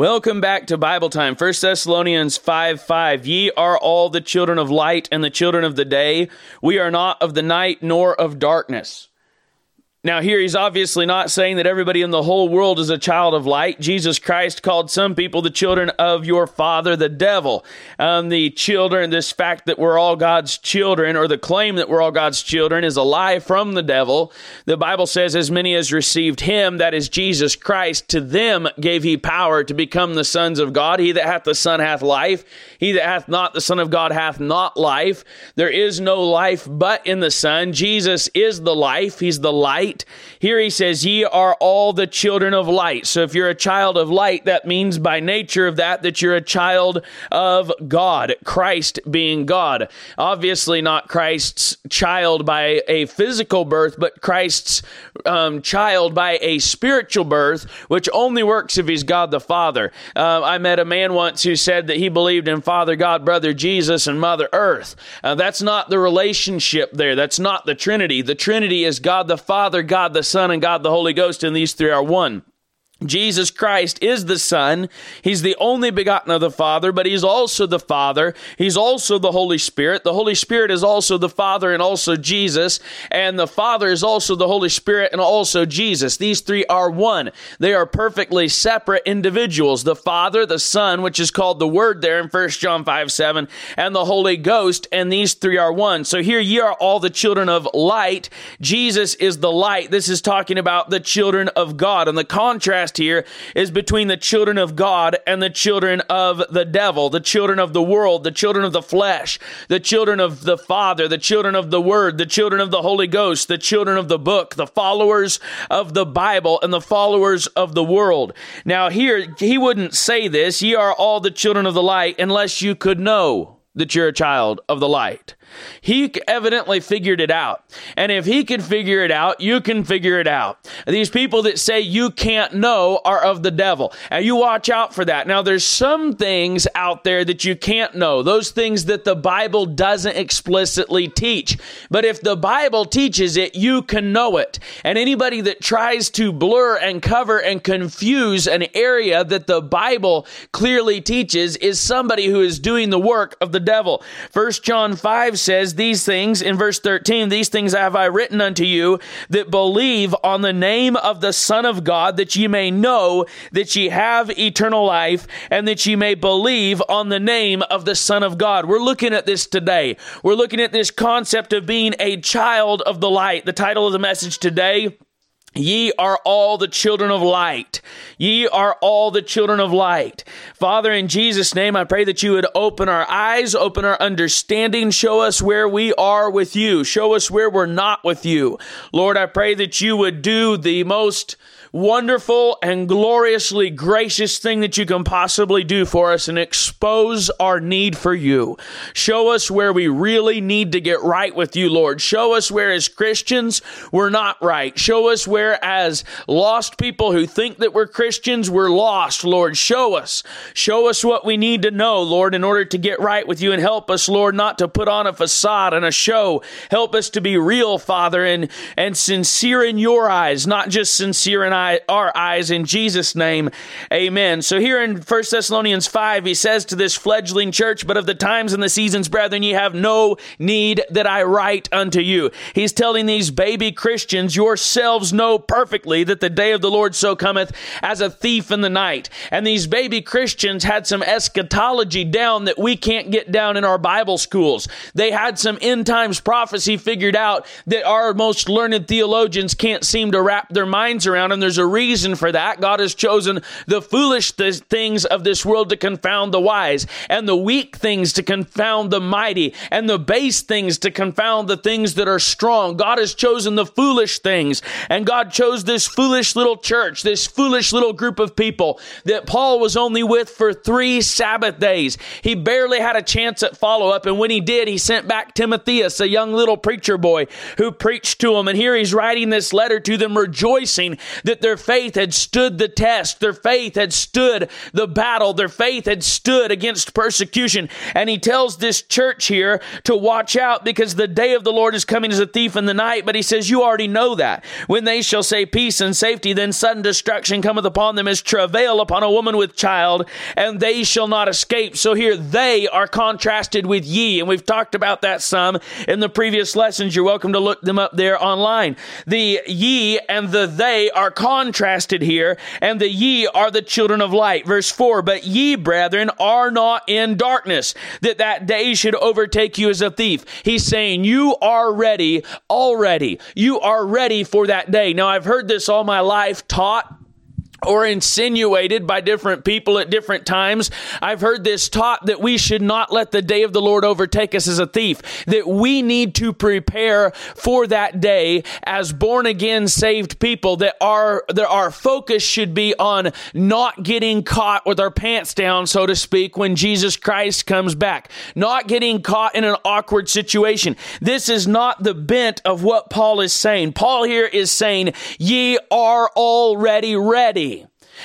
Welcome back to Bible Time. 1 Thessalonians 5:5. Ye are all the children of light and the children of the day. We are not of the night nor of darkness. Now here he's obviously not saying that everybody in the whole world is a child of light. Jesus Christ called some people the children of your father, the devil. This fact that we're all God's children, or the claim that we're all God's children, is a lie from the devil. The Bible says, as many as received him, that is Jesus Christ, to them gave he power to become the sons of God. He that hath the Son hath life. He that hath not the Son of God hath not life. There is no life but in the Son. Jesus is the life. He's the light. Here he says, ye are all the children of light. So if you're a child of light, that means by nature of that you're a child of God, Christ being God. Obviously not Christ's child by a physical birth, but Christ's child by a spiritual birth, which only works if he's God the Father. I met a man once who said that he believed in Father God, Brother Jesus, and Mother Earth. That's not the relationship there. That's not the Trinity. The Trinity is God the Father, God the Son, and God the Holy Ghost, and these three are one. Jesus Christ is the Son. He's the only begotten of the Father, but he's also the Father. He's also the Holy Spirit. The Holy Spirit is also the Father and also Jesus, and the Father is also the Holy Spirit and also Jesus. These three are one. They are perfectly separate individuals. The Father, the Son, which is called the Word there in 1 John 5:7, and the Holy Ghost, and these three are one. So here ye are all the children of light. Jesus is the light. This is talking about the children of God, and the contrast here is between the children of God and the children of the devil, the children of the world, the children of the flesh, the children of the Father, the children of the Word, the children of the Holy Ghost, the children of the book, the followers of the Bible, and the followers of the world. Now here, he wouldn't say this, ye are all the children of the light, unless you could know that you're a child of the light. He evidently figured it out. And if he can figure it out, you can figure it out. These people that say you can't know are of the devil. And you watch out for that. Now, there's some things out there that you can't know. Those things that the Bible doesn't explicitly teach. But if the Bible teaches it, you can know it. And anybody that tries to blur and cover and confuse an area that the Bible clearly teaches is somebody who is doing the work of the devil. 1 John 5 says these things in verse 13, these things have I written unto you that believe on the name of the Son of God, that ye may know that ye have eternal life, and that ye may believe on the name of the Son of God. We're looking at this today. We're looking at this concept of being a child of the light. The title of the message today, ye are all the children of light. Ye are all the children of light. Father, in Jesus' name, I pray that you would open our eyes, open our understanding, show us where we are with you, show us where we're not with you. Lord, I pray that you would do the most wonderful and gloriously gracious thing that you can possibly do for us and expose our need for you. Show us where we really need to get right with you, Lord. Show us where as Christians we're not right. Show us where as lost people who think that we're Christians, we're lost, Lord. Show us. Show us what we need to know, Lord, in order to get right with you, and help us, Lord, not to put on a facade and a show. Help us to be real, Father, and sincere in your eyes, not just sincere in our eyes, in Jesus' name. Amen. So here in 1 Thessalonians 5, he says to this fledgling church, but of the times and the seasons, brethren, ye have no need that I write unto you. He's telling these baby Christians, yourselves know perfectly that the day of the Lord so cometh as a thief in the night. And these baby Christians had some eschatology down that we can't get down in our Bible schools. They had some end times prophecy figured out that our most learned theologians can't seem to wrap their minds around, and there's a reason for that. God has chosen the foolish things of this world to confound the wise, and the weak things to confound the mighty, and the base things to confound the things that are strong. God has chosen the foolish things, and God chose this foolish little church, this foolish little group of people that Paul was only with for 3 Sabbath days. He barely had a chance at follow-up, and when he did, he sent back Timotheus, a young little preacher boy who preached to him, and here he's writing this letter to them, rejoicing that that their faith had stood the test. Their faith had stood the battle. Their faith had stood against persecution. And he tells this church here to watch out, because the day of the Lord is coming as a thief in the night. But he says, you already know that. When they shall say peace and safety, then sudden destruction cometh upon them as travail upon a woman with child, and they shall not escape. So here they are contrasted with ye. And we've talked about that some in the previous lessons. You're welcome to look them up there online. The ye and the they are contrasted here, and the ye are the children of light. Verse 4, but ye, brethren, are not in darkness, that day should overtake you as a thief. He's saying, you are ready already. You are ready for that day. Now, I've heard this all my life taught or insinuated by different people at different times. I've heard this taught that we should not let the day of the Lord overtake us as a thief, that we need to prepare for that day as born-again saved people, that our focus should be on not getting caught with our pants down, so to speak, when Jesus Christ comes back, not getting caught in an awkward situation. This is not the bent of what Paul is saying. Paul here is saying, ye are already ready.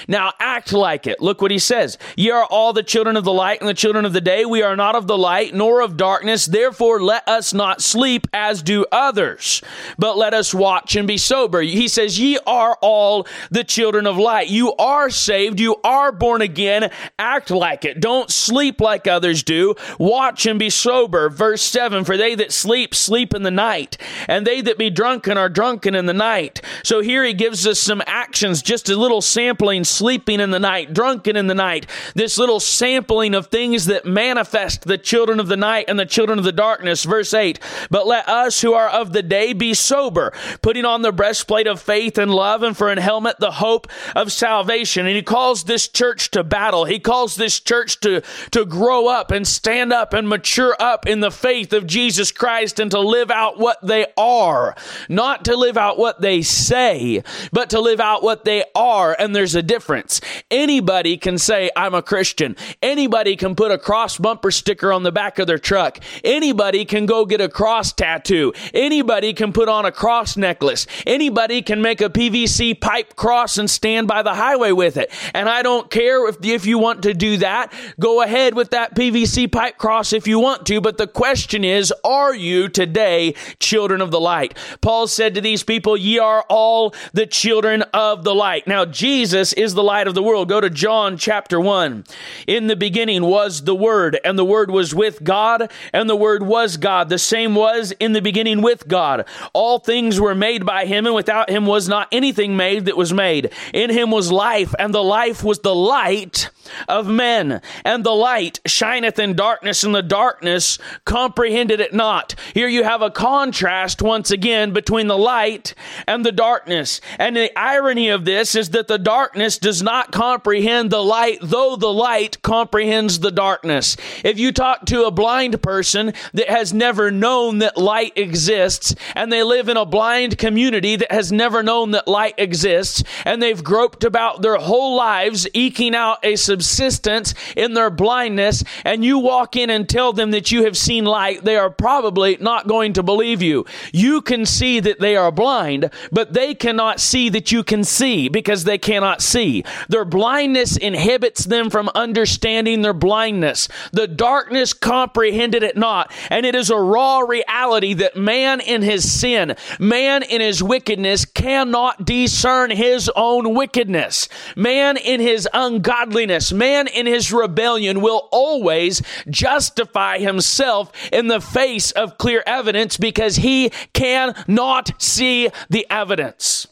Now act like it. Look what he says. Ye are all the children of the light and the children of the day. We are not of the light nor of darkness. Therefore let us not sleep as do others, but let us watch and be sober. He says, ye are all the children of light. You are saved. You are born again. Act like it. Don't sleep like others do. Watch and be sober. Verse 7, for they that sleep, sleep in the night, and they that be drunken are drunken in the night. So here he gives us some actions, just a little sampling. Sleeping in the night, drunken in the night, this little sampling of things that manifest the children of the night and the children of the darkness. Verse 8, but let us who are of the day be sober, putting on the breastplate of faith and love, and for an helmet the hope of salvation. And he calls this church to battle. He calls this church to grow up and stand up and mature up in the faith of Jesus Christ, and to live out what they are, not to live out what they say, but to live out what they are. And there's a difference. Anybody can say, I'm a Christian. Anybody can put a cross bumper sticker on the back of their truck. Anybody can go get a cross tattoo. Anybody can put on a cross necklace. Anybody can make a PVC pipe cross and stand by the highway with it. And I don't care if you want to do that. Go ahead with that PVC pipe cross if you want to. But the question is, are you today children of the light? Paul said to these people, ye are all the children of the light. Now, Jesus is the light of the world. Go to John chapter 1. In the beginning was the Word, and the Word was with God, and the Word was God. The same was in the beginning with God. All things were made by Him, and without Him was not anything made that was made. In Him was life, and the life was the light of men. And the light shineth in darkness, and the darkness comprehended it not. Here you have a contrast once again between the light and the darkness. And the irony of this is that the darkness does not comprehend the light, though the light comprehends the darkness. If you talk to a blind person that has never known that light exists, and they live in a blind community that has never known that light exists, and they've groped about their whole lives eking out a subsistence in their blindness, and you walk in and tell them that you have seen light, they are probably not going to believe you. You can see that they are blind, but they cannot see that you can see, because they cannot see. Their blindness inhibits them from understanding their blindness. The darkness comprehended it not, and it is a raw reality that man in his sin, man in his wickedness, cannot discern his own wickedness. Man in his ungodliness, man in his rebellion will always justify himself in the face of clear evidence, because he cannot see the evidence.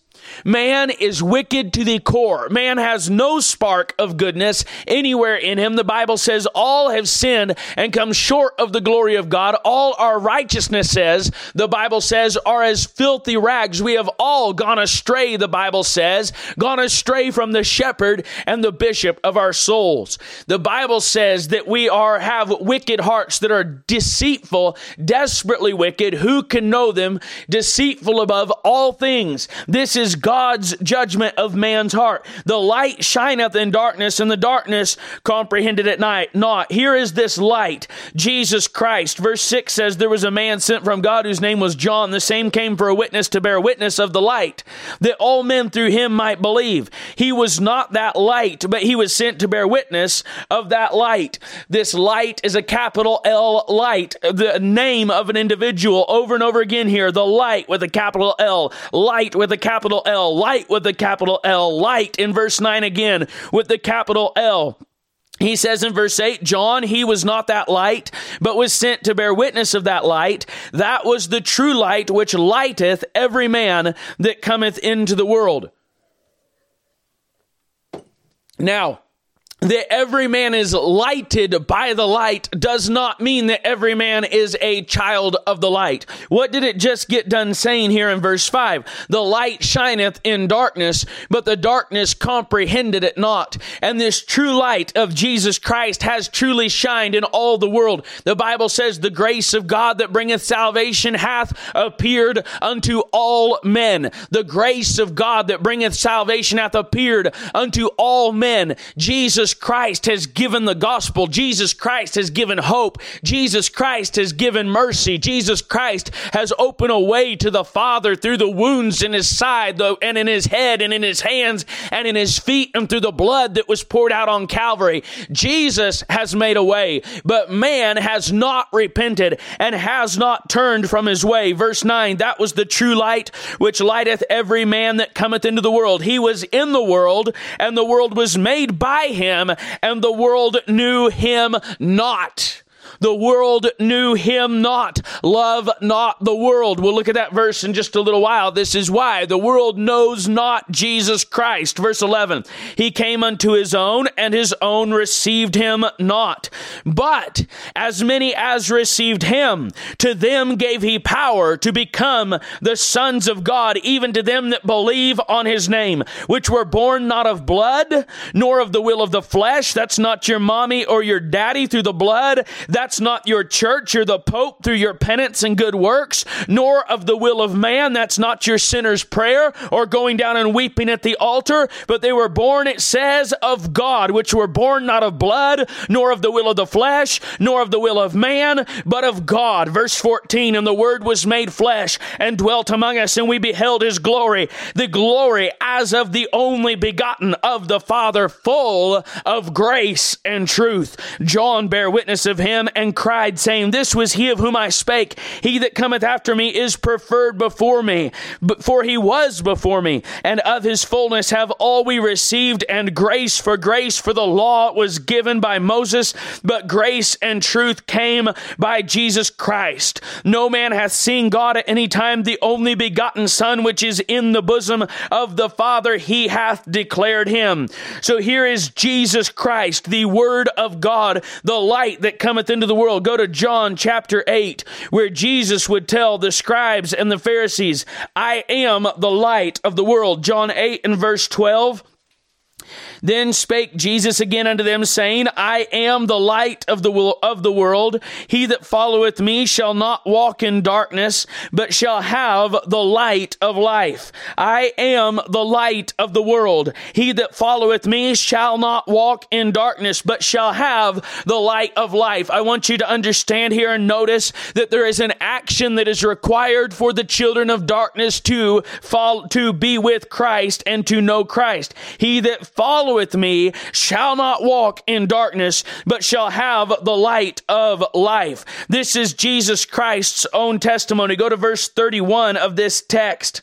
Man is wicked to the core. Man has no spark of goodness anywhere in him. The Bible says all have sinned and come short of the glory of God. All our righteousness, says, the Bible says, are as filthy rags. We have all gone astray, the Bible says, gone astray from the shepherd and the bishop of our souls. The Bible says that we have wicked hearts that are deceitful, desperately wicked. Who can know them? Deceitful above all things. This is God's judgment of man's heart. The light shineth in darkness, and the darkness comprehended it not. Here is this light, Jesus Christ. Verse 6 says, there was a man sent from God whose name was John. The same came for a witness, to bear witness of the light, that all men through him might believe. He was not that light, but he was sent to bear witness of that light. This light is a capital L light, the name of an individual. Over and over again here, the light with a capital L, light with a capital L, light with a capital L, light in verse 9 again with the capital L. He says in verse 8, John, he was not that light, but was sent to bear witness of that light. That was the true light which lighteth every man that cometh into the world. Now, that every man is lighted by the light does not mean that every man is a child of the light. What did it just get done saying here in verse 5? The light shineth in darkness, but the darkness comprehended it not. And this true light of Jesus Christ has truly shined in all the world. The Bible says, the grace of God that bringeth salvation hath appeared unto all men. The grace of God that bringeth salvation hath appeared unto all men. Jesus Christ has given the gospel. Jesus Christ has given hope. Jesus Christ has given mercy. Jesus Christ has opened a way to the Father through the wounds in his side and in his head and in his hands and in his feet and through the blood that was poured out on Calvary. Jesus has made a way, but man has not repented and has not turned from his way. Verse 9, that was the true light which lighteth every man that cometh into the world. He was in the world, and the world was made by him, and the world knew him not. The world knew him not. Love not the world. We'll look at that verse in just a little while. This is why the world knows not Jesus Christ. Verse 11, he came unto his own, and his own received him not. But as many as received him, to them gave he power to become the sons of God, even to them that believe on his name, which were born not of blood, nor of the will of the flesh. That's not your mommy or your daddy through the blood. That's not your church or the Pope through your penance and good works, nor of the will of man. That's not your sinner's prayer or going down and weeping at the altar, but they were born, it says, of God, which were born not of blood, nor of the will of the flesh, nor of the will of man, but of God. Verse 14, and the Word was made flesh and dwelt among us, and we beheld his glory, the glory as of the only begotten of the Father, full of grace and truth. John bare witness of him, and cried, saying, this was he of whom I spake. He that cometh after me is preferred before me, for he was before me, and of his fullness have all we received, and grace, for the law was given by Moses, but grace and truth came by Jesus Christ. No man hath seen God at any time. The only begotten Son, which is in the bosom of the Father, he hath declared him. So here is Jesus Christ, the Word of God, the light that cometh into the world. Go to John chapter 8, where Jesus would tell the scribes and the Pharisees, I am the light of the world. John 8 and verse 12. Then spake Jesus again unto them, saying, I am the light of the world. He that followeth me shall not walk in darkness, but shall have the light of life. I am the light of the world. He that followeth me shall not walk in darkness, but shall have the light of life. I want you to understand here and notice that there is an action that is required for the children of darkness to be with Christ and to know Christ. He that followeth me shall not walk in darkness, but shall have the light of life. This is Jesus Christ's own testimony. Go to verse 31 of this text.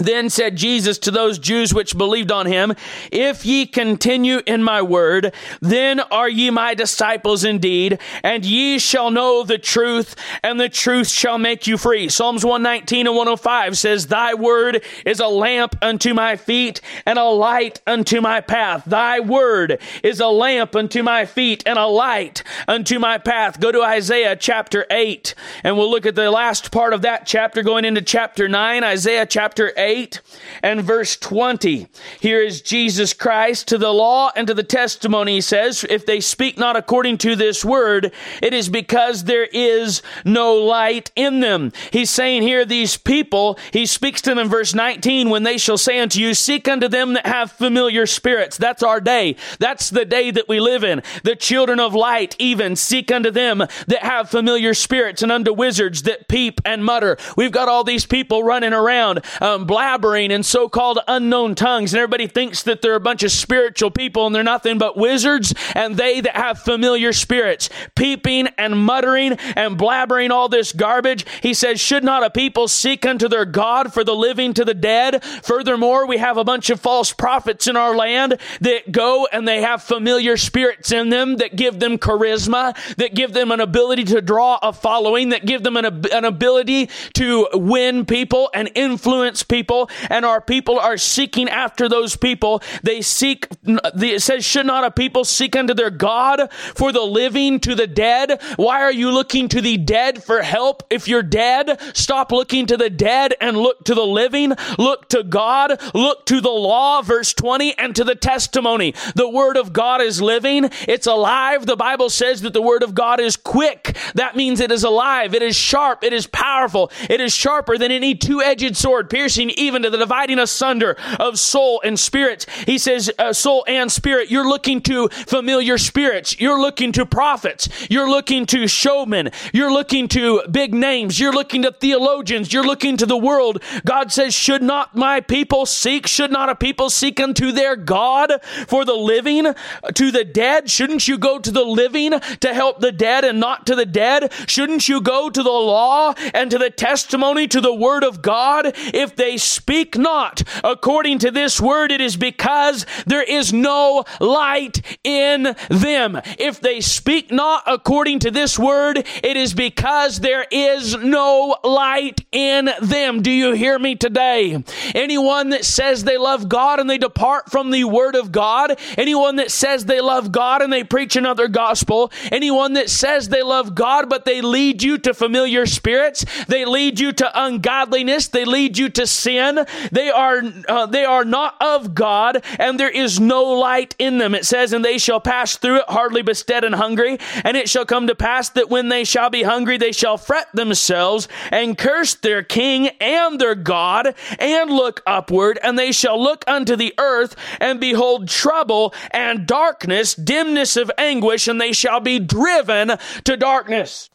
Then said Jesus to those Jews which believed on him, if ye continue in my word, then are ye my disciples indeed, and ye shall know the truth, and the truth shall make you free. Psalms 119 and 105 says, thy word is a lamp unto my feet, and a light unto my path. Thy word is a lamp unto my feet, and a light unto my path. Go to Isaiah chapter 8, and we'll look at the last part of that chapter, going into chapter 9, Isaiah chapter 8. 8 and verse 20. Here is Jesus Christ. To the law and to the testimony, he says, if they speak not according to this word, it is because there is no light in them. He's saying here, these people, he speaks to them in verse 19, when they shall say unto you, seek unto them that have familiar spirits. That's our day. That's the day that we live in. The children of light even seek unto them that have familiar spirits, and unto wizards that peep and mutter. We've got all these people running around blabbering in so-called unknown tongues, and everybody thinks that they're a bunch of spiritual people, and they're nothing but wizards and they that have familiar spirits, peeping and muttering and blabbering all this garbage. He says, should not a people seek unto their God for the living to the dead? Furthermore, we have a bunch of false prophets in our land that go and they have familiar spirits in them that give them charisma, that give them an ability to draw a following, that give them an ability to win people and influence people, and our people are seeking after those people. They seek, it says, should not a people seek unto their God for the living to the dead? Why are you looking to the dead for help? If you're dead, stop looking to the dead and look to the living. Look to God. Look to the law, verse 20, and to the testimony. The word of God is living. It's alive. The Bible says that the word of God is quick. That means it is alive. It is sharp. It is powerful. It is sharper than any two-edged sword, piercing even to the dividing asunder of soul and spirit. He says, soul and spirit. You're looking to familiar spirits. You're looking to prophets. You're looking to showmen. You're looking to big names. You're looking to theologians. You're looking to the world. God says, should not a people seek unto their God for the living to the dead? Shouldn't you go to the living to help the dead and not to the dead? Shouldn't you go to the law and to the testimony, to the word of God? If they speak not according to this word, it is because there is no light in them. If they speak not according to this word, it is because there is no light in them. Do you hear me today? Anyone that says they love God and they depart from the word of God, anyone that says they love God and they preach another gospel, anyone that says they love God but they lead you to familiar spirits, they lead you to ungodliness, they lead you to sin, they are not of God, and there is no light in them. It says, and they shall pass through it hardly bestead and hungry, and it shall come to pass that when they shall be hungry, they shall fret themselves and curse their king and their God, and look upward, and they shall look unto the earth and behold trouble and darkness, dimness of anguish, and they shall be driven to darkness.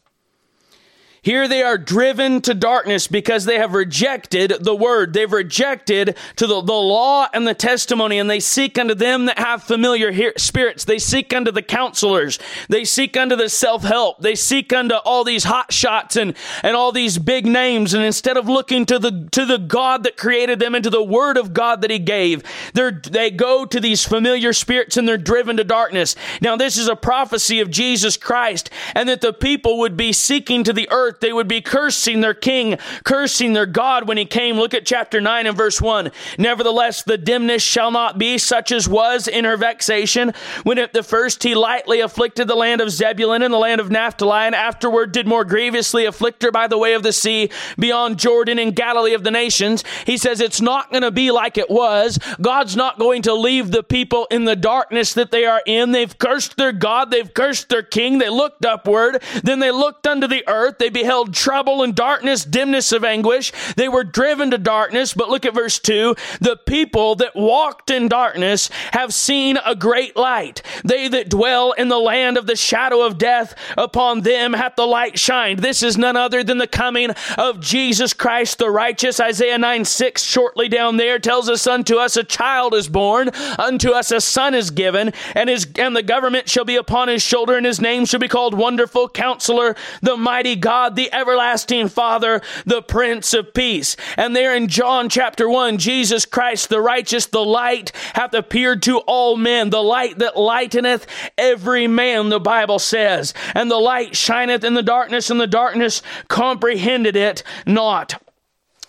Here they are driven to darkness because they have rejected the word. They've rejected to the law and the testimony, and they seek unto them that have familiar spirits. They seek unto the counselors. They seek unto the self-help. They seek unto all these hot shots and all these big names. And instead of looking to the God that created them and to the word of God that he gave, they go to these familiar spirits and they're driven to darkness. Now, this is a prophecy of Jesus Christ, and that the people would be seeking to the earth. They would be cursing their king, cursing their God when he came. Look at chapter 9 and verse 1. Nevertheless, the dimness shall not be such as was in her vexation, when at the first he lightly afflicted the land of Zebulun and the land of Naphtali, and afterward did more grievously afflict her by the way of the sea beyond Jordan and Galilee of the nations. He says it's not going to be like it was. God's not going to leave the people in the darkness that they are in. They've cursed their God. They've cursed their king. They looked upward. Then they looked unto the earth. They beheld trouble and darkness, dimness of anguish. They were driven to darkness. But look at verse 2. The people that walked in darkness have seen a great light. They that dwell in the land of the shadow of death, upon them hath the light shined. This is none other than the coming of Jesus Christ the righteous. Isaiah 9:6, shortly down there, tells us, unto us a child is born, unto us a son is given, and the government shall be upon his shoulder, and his name shall be called Wonderful Counselor, the Mighty God, the Everlasting Father, the Prince of Peace. And there in John chapter 1, Jesus Christ the righteous, the light, hath appeared to all men, the light that lighteneth every man, the Bible says. And the light shineth in the darkness, and the darkness comprehended it not.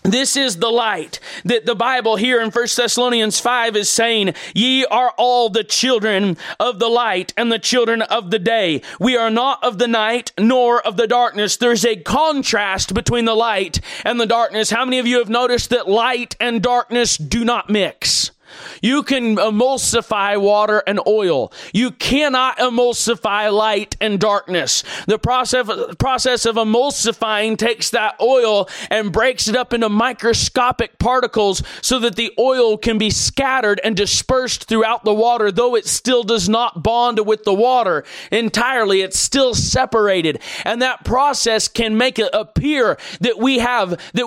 This is the light that the Bible here in 1 Thessalonians 5 is saying, ye are all the children of the light and the children of the day. We are not of the night nor of the darkness. There's a contrast between the light and the darkness. How many of you have noticed that light and darkness do not mix? You can emulsify water and oil. You cannot emulsify light and darkness. The process of emulsifying takes that oil and breaks it up into microscopic particles so that the oil can be scattered and dispersed throughout the water, though it still does not bond with the water entirely. It's still separated. And that process can make it appear that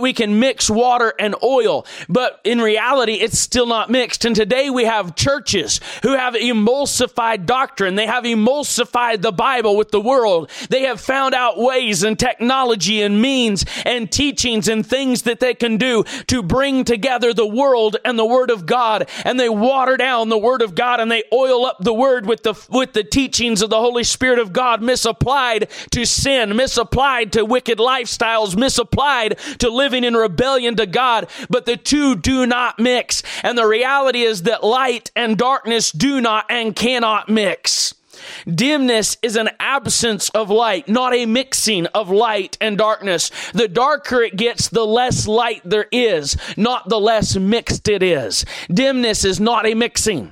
we can mix water and oil. But in reality, it's still not mixed. And today we have churches who have emulsified doctrine. They have emulsified the Bible with the world. They have found out ways and technology and means and teachings and things that they can do to bring together the world and the Word of God. And they water down the Word of God and they oil up the Word with the teachings of the Holy Spirit of God, misapplied to sin, misapplied to wicked lifestyles, misapplied to living in rebellion to God. But the two do not mix. And the reality is that light and darkness do not and cannot mix. Dimness is an absence of light, not a mixing of light and darkness. The darker it gets, the less light there is, not the less mixed it is. Dimness is not a mixing.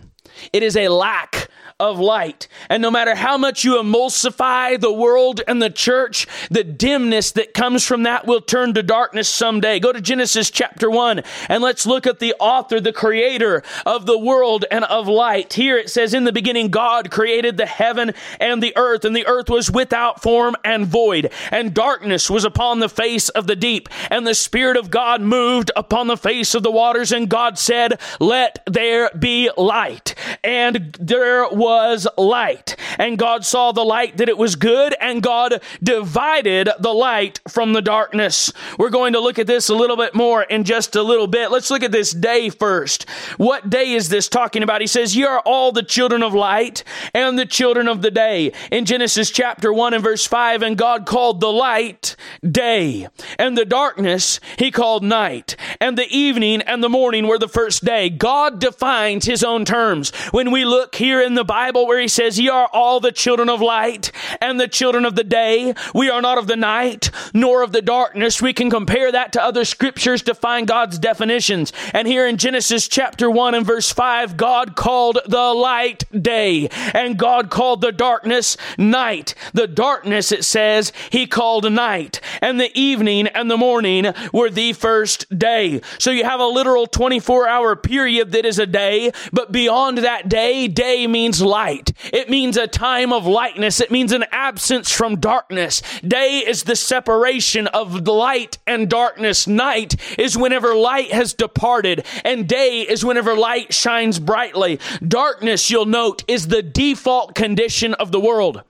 It is a lack of light. And no matter how much you emulsify the world and the church, the dimness that comes from that will turn to darkness someday. Go to Genesis chapter 1 and let's look at the author, the creator of the world and of light. Here it says, in the beginning, God created the heaven and the earth was without form and void, and darkness was upon the face of the deep, and the Spirit of God moved upon the face of the waters, and God said, let there be light. And there was light. And God saw the light that it was good, and God divided the light from the darkness. We're going to look at this a little bit more in just a little bit. Let's look at this day first. What day is this talking about? He says, ye are all the children of light and the children of the day. In Genesis chapter 1 and verse 5, and God called the light day, and the darkness he called night, and the evening and the morning were the first day. God defines his own terms. When we look here in the Bible where he says, ye are all the children of light and the children of the day. We are not of the night nor of the darkness. We can compare that to other scriptures to find God's definitions. And here in Genesis chapter 1 and verse 5, God called the light day and God called the darkness night. The darkness, it says, he called night, and the evening and the morning were the first day. So you have a literal 24-hour period that is a day, but beyond that day means light. It means a time of lightness. It means an absence from darkness. Day is the separation of light and darkness. Night is whenever light has departed, and day is whenever light shines brightly. Darkness, you'll note, is the default condition of the world.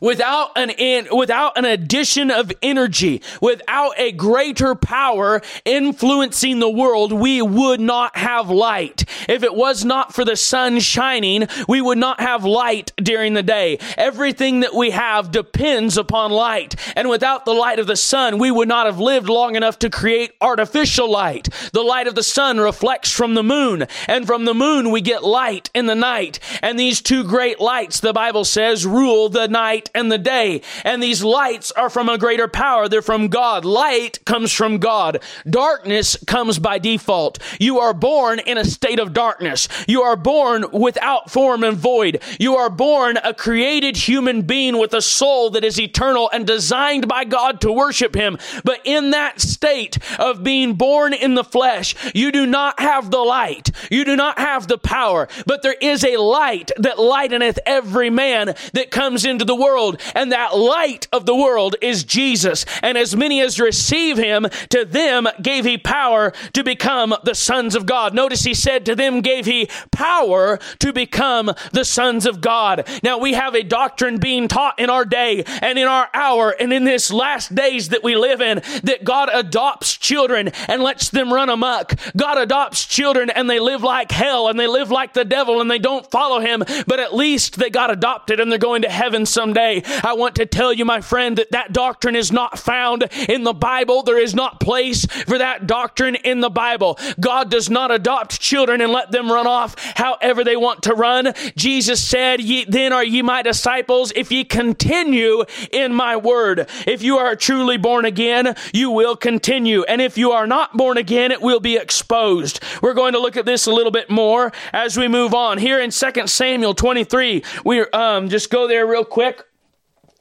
Without an addition of energy, without a greater power influencing the world, we would not have light. If it was not for the sun shining, we would not have light during the day. Everything that we have depends upon light. And without the light of the sun, we would not have lived long enough to create artificial light. The light of the sun reflects from the moon, and from the moon we get light in the night. And these two great lights, the Bible says, rule the night and the day. And these lights are from a greater power. They're from God. Light comes from God. Darkness comes by default. You are born in a state of darkness. You are born without form and void. You are born a created human being with a soul that is eternal and designed by God to worship him. But in that state of being born in the flesh, you do not have the light. You do not have the power. But there is a light that lighteneth every man that comes into the world, and that light of the world is Jesus. And as many as receive him, to them gave he power to become the sons of God. Notice he said, to them gave he power to become the sons of God. Now we have a doctrine being taught in our day and in our hour and in this last days that we live in, that God adopts children and lets them run amok. God adopts children and they live like hell and they live like the devil and they don't follow him, but at least they got adopted and they're going to heaven someday. today. I want to tell you, my friend, that doctrine is not found in the Bible. There is not place for that doctrine in the Bible. God does not adopt children and let them run off however they want to run. Jesus said, "Then are ye my disciples if ye continue in my word." If you are truly born again, you will continue. And if you are not born again, it will be exposed. We're going to look at this a little bit more as we move on. Here in 2 Samuel 23, we just go there real quick.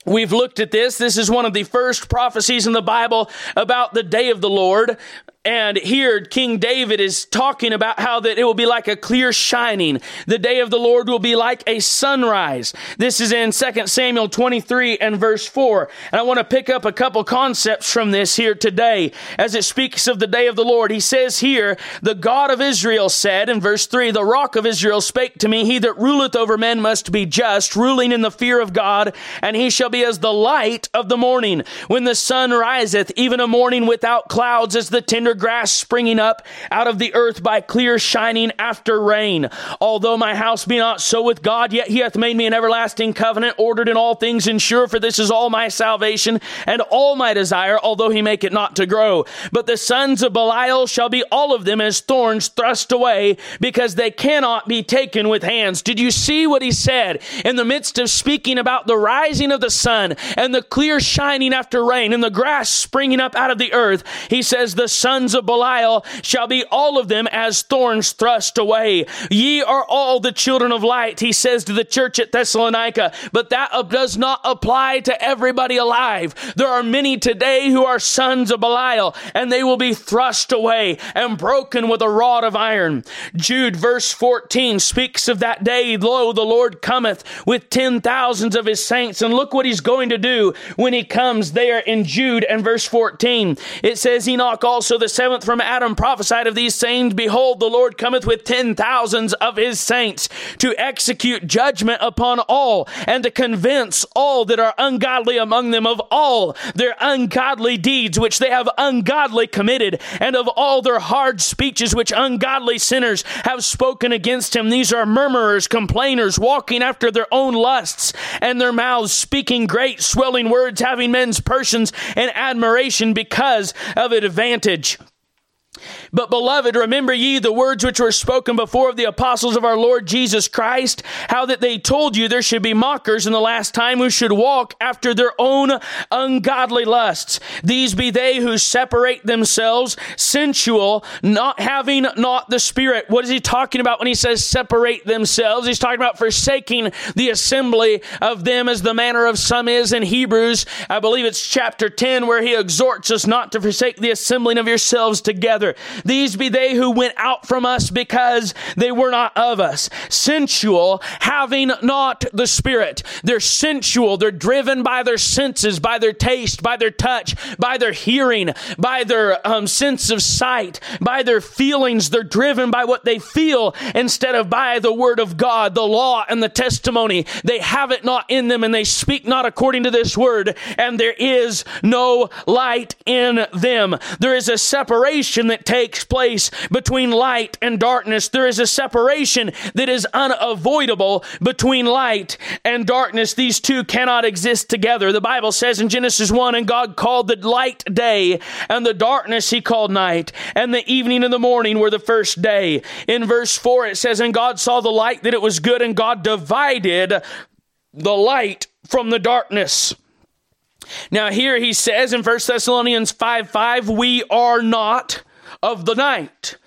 We've looked at this. This is one of the first prophecies in the Bible about the day of the Lord. And here, King David is talking about how that it will be like a clear shining. The day of the Lord will be like a sunrise. This is in 2 Samuel 23 and verse 4. And I want to pick up a couple concepts from this here today. As it speaks of the day of the Lord, he says here, "The God of Israel said," in verse 3, "The rock of Israel spake to me, he that ruleth over men must be just, ruling in the fear of God, and he shall be as the light of the morning, when the sun riseth, even a morning without clouds, as the tender grass springing up out of the earth by clear shining after rain. Although my house be not so with God, yet he hath made me an everlasting covenant, ordered in all things and sure, for this is all my salvation and all my desire, although he make it not to grow. But the sons of Belial shall be all of them as thorns thrust away, because they cannot be taken with hands." Did you see what he said in the midst of speaking about the rising of the sun and the clear shining after rain and the grass springing up out of the earth? He says, "The sun of Belial shall be all of them as thorns thrust away. Ye are all the children of light," he says to the church at Thessalonica, but that does not apply to everybody alive. There are many today who are sons of Belial, and they will be thrust away and broken with a rod of iron. Jude verse 14 speaks of that day, "Lo, the Lord cometh with 10,000s of his saints," and look what he's going to do when he comes there in Jude and verse 14. It says, "Enoch also the seventh from Adam prophesied of these things, behold, the Lord cometh with 10,000s of his saints to execute judgment upon all and to convince all that are ungodly among them of all their ungodly deeds which they have ungodly committed and of all their hard speeches which ungodly sinners have spoken against him. These are murmurers, complainers, walking after their own lusts and their mouths speaking great swelling words, having men's persons in admiration because of advantage. But, beloved, remember ye the words which were spoken before of the apostles of our Lord Jesus Christ, how that they told you there should be mockers in the last time who should walk after their own ungodly lusts. These be they who separate themselves, sensual, not having not the Spirit." What is he talking about when he says separate themselves? He's talking about forsaking the assembly of them, as the manner of some is in Hebrews. I believe it's chapter 10 where he exhorts us not to forsake the assembling of yourselves together. "These be they who went out from us because they were not of us. Sensual, having not the Spirit." They're sensual. They're driven by their senses, by their taste, by their touch, by their hearing, by their sense of sight, by their feelings. They're driven by what they feel instead of by the word of God, the law, and the testimony. They have it not in them, and they speak not according to this word, and there is no light in them. There is a separation that takes place between light and darkness. There is a separation that is unavoidable between light and darkness. These two cannot exist together. The Bible says in Genesis 1, "And God called the light day, and the darkness he called night, and the evening and the morning were the first day." In verse 4 it says, "And God saw the light that it was good, and God divided the light from the darkness." Now here he says in 1 Thessalonians 5:5, "We are not of the night."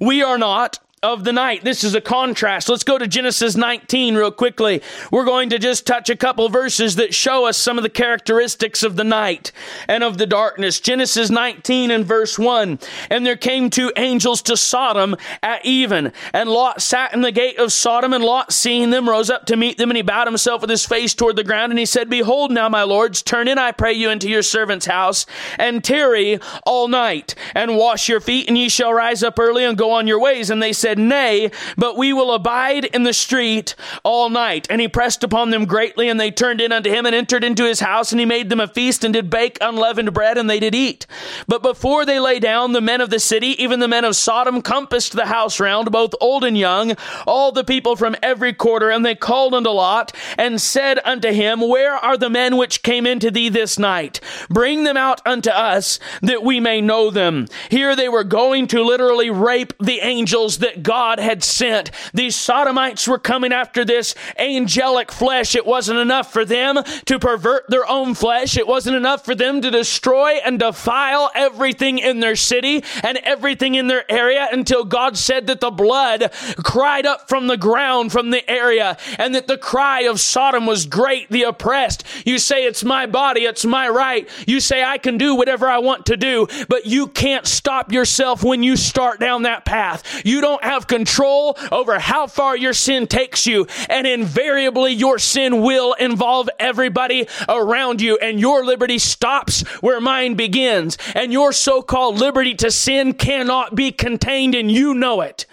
We are not of the night. This is a contrast. Let's go to Genesis 19 real quickly. We're going to just touch a couple verses that show us some of the characteristics of the night and of the darkness. Genesis 19 and verse 1, "And there came two angels to Sodom at even, and Lot sat in the gate of Sodom, and Lot, seeing them, rose up to meet them, and he bowed himself with his face toward the ground, and he said, Behold now, my lords, turn in, I pray you, into your servant's house, and tarry all night, and wash your feet, and ye shall rise up early and go on your ways. And they said, said, Nay, but we will abide in the street all night. And he pressed upon them greatly, and they turned in unto him and entered into his house, and he made them a feast and did bake unleavened bread, and they did eat. But before they lay down, the men of the city, even the men of Sodom, compassed the house round, both old and young, all the people from every quarter, and they called unto Lot and said unto him, Where are the men which came into thee this night? Bring them out unto us, that we may know them. Here they were going to literally rape the angels that God had sent. These Sodomites were coming after this angelic flesh. It wasn't enough for them to pervert their own flesh. It wasn't enough for them to destroy and defile everything in their city and everything in their area, until God said that the blood cried up from the ground, from the area, and that the cry of Sodom was great, the oppressed. You say, it's my body, it's my right. You say, I can do whatever I want to do, but you can't stop yourself when you start down that path. You don't have control over how far your sin takes you, and invariably your sin will involve everybody around you, and your liberty stops where mine begins, and your so-called liberty to sin cannot be contained, and you know it.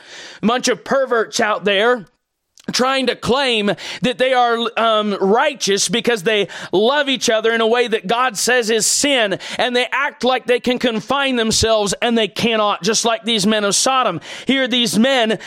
A bunch of perverts out there trying to claim that they are righteous because they love each other in a way that God says is sin, and they act like they can confine themselves, and they cannot, just like these men of Sodom. Here these men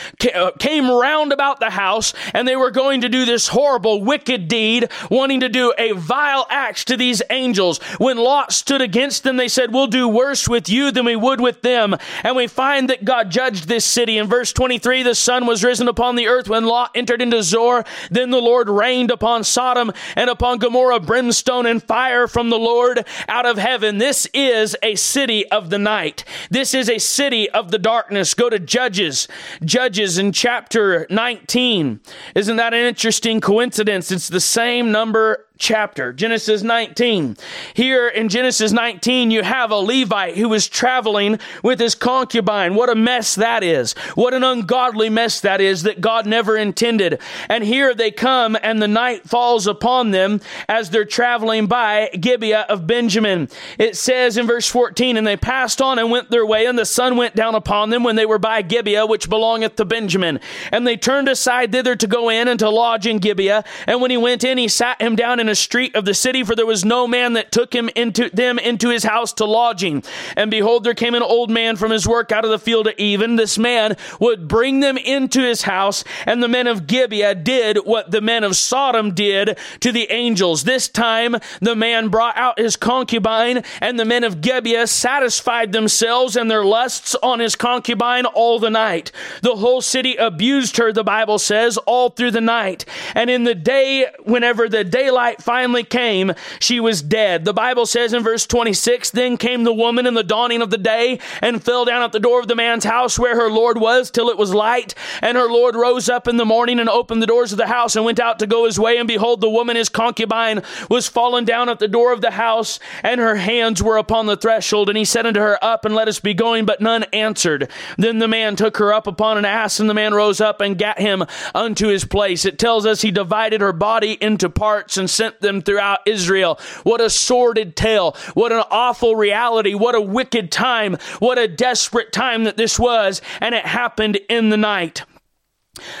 came round about the house, and they were going to do this horrible, wicked deed, wanting to do a vile act to these angels. When Lot stood against them, they said, we'll do worse with you than we would with them. And we find that God judged this city. In verse 23, the sun was risen upon the earth when Lot entered into Zoar. Then the Lord rained upon Sodom and upon Gomorrah brimstone and fire from the Lord out of heaven. This is a city of the night. This is a city of the darkness. Go to Judges. Judges in chapter 19. Isn't that an interesting coincidence? It's the same number chapter, Genesis 19. Here in Genesis 19, you have a Levite who is traveling with his concubine. What a mess that is. What an ungodly mess that is, that God never intended. And here they come, and the night falls upon them as they're traveling by Gibeah of Benjamin. It says in verse 14, and they passed on and went their way, and the sun went down upon them when they were by Gibeah, which belongeth to Benjamin. And they turned aside thither to go in and to lodge in Gibeah. And when he went in, he sat him down in a street of the city, for there was no man that took him into his house to lodging. And behold, there came an old man from his work out of the field at even. This man would bring them into his house, and the men of Gibeah did what the men of Sodom did to the angels. This time, the man brought out his concubine, and the men of Gibeah satisfied themselves and their lusts on his concubine all the night. The whole city abused her, the Bible says, all through the night. And in the day, whenever the daylight finally came, she was dead. The Bible says in verse 26, then came the woman in the dawning of the day and fell down at the door of the man's house where her Lord was till it was light. And her Lord rose up in the morning and opened the doors of the house and went out to go his way. And behold, the woman, his concubine, was fallen down at the door of the house, and her hands were upon the threshold. And he said unto her, Up and let us be going. But none answered. Then the man took her up upon an ass, and the man rose up and gat him unto his place. It tells us he divided her body into parts and sent them throughout Israel. What a sordid tale. What an awful reality. What a wicked time. What a desperate time that this was. And it happened in the night.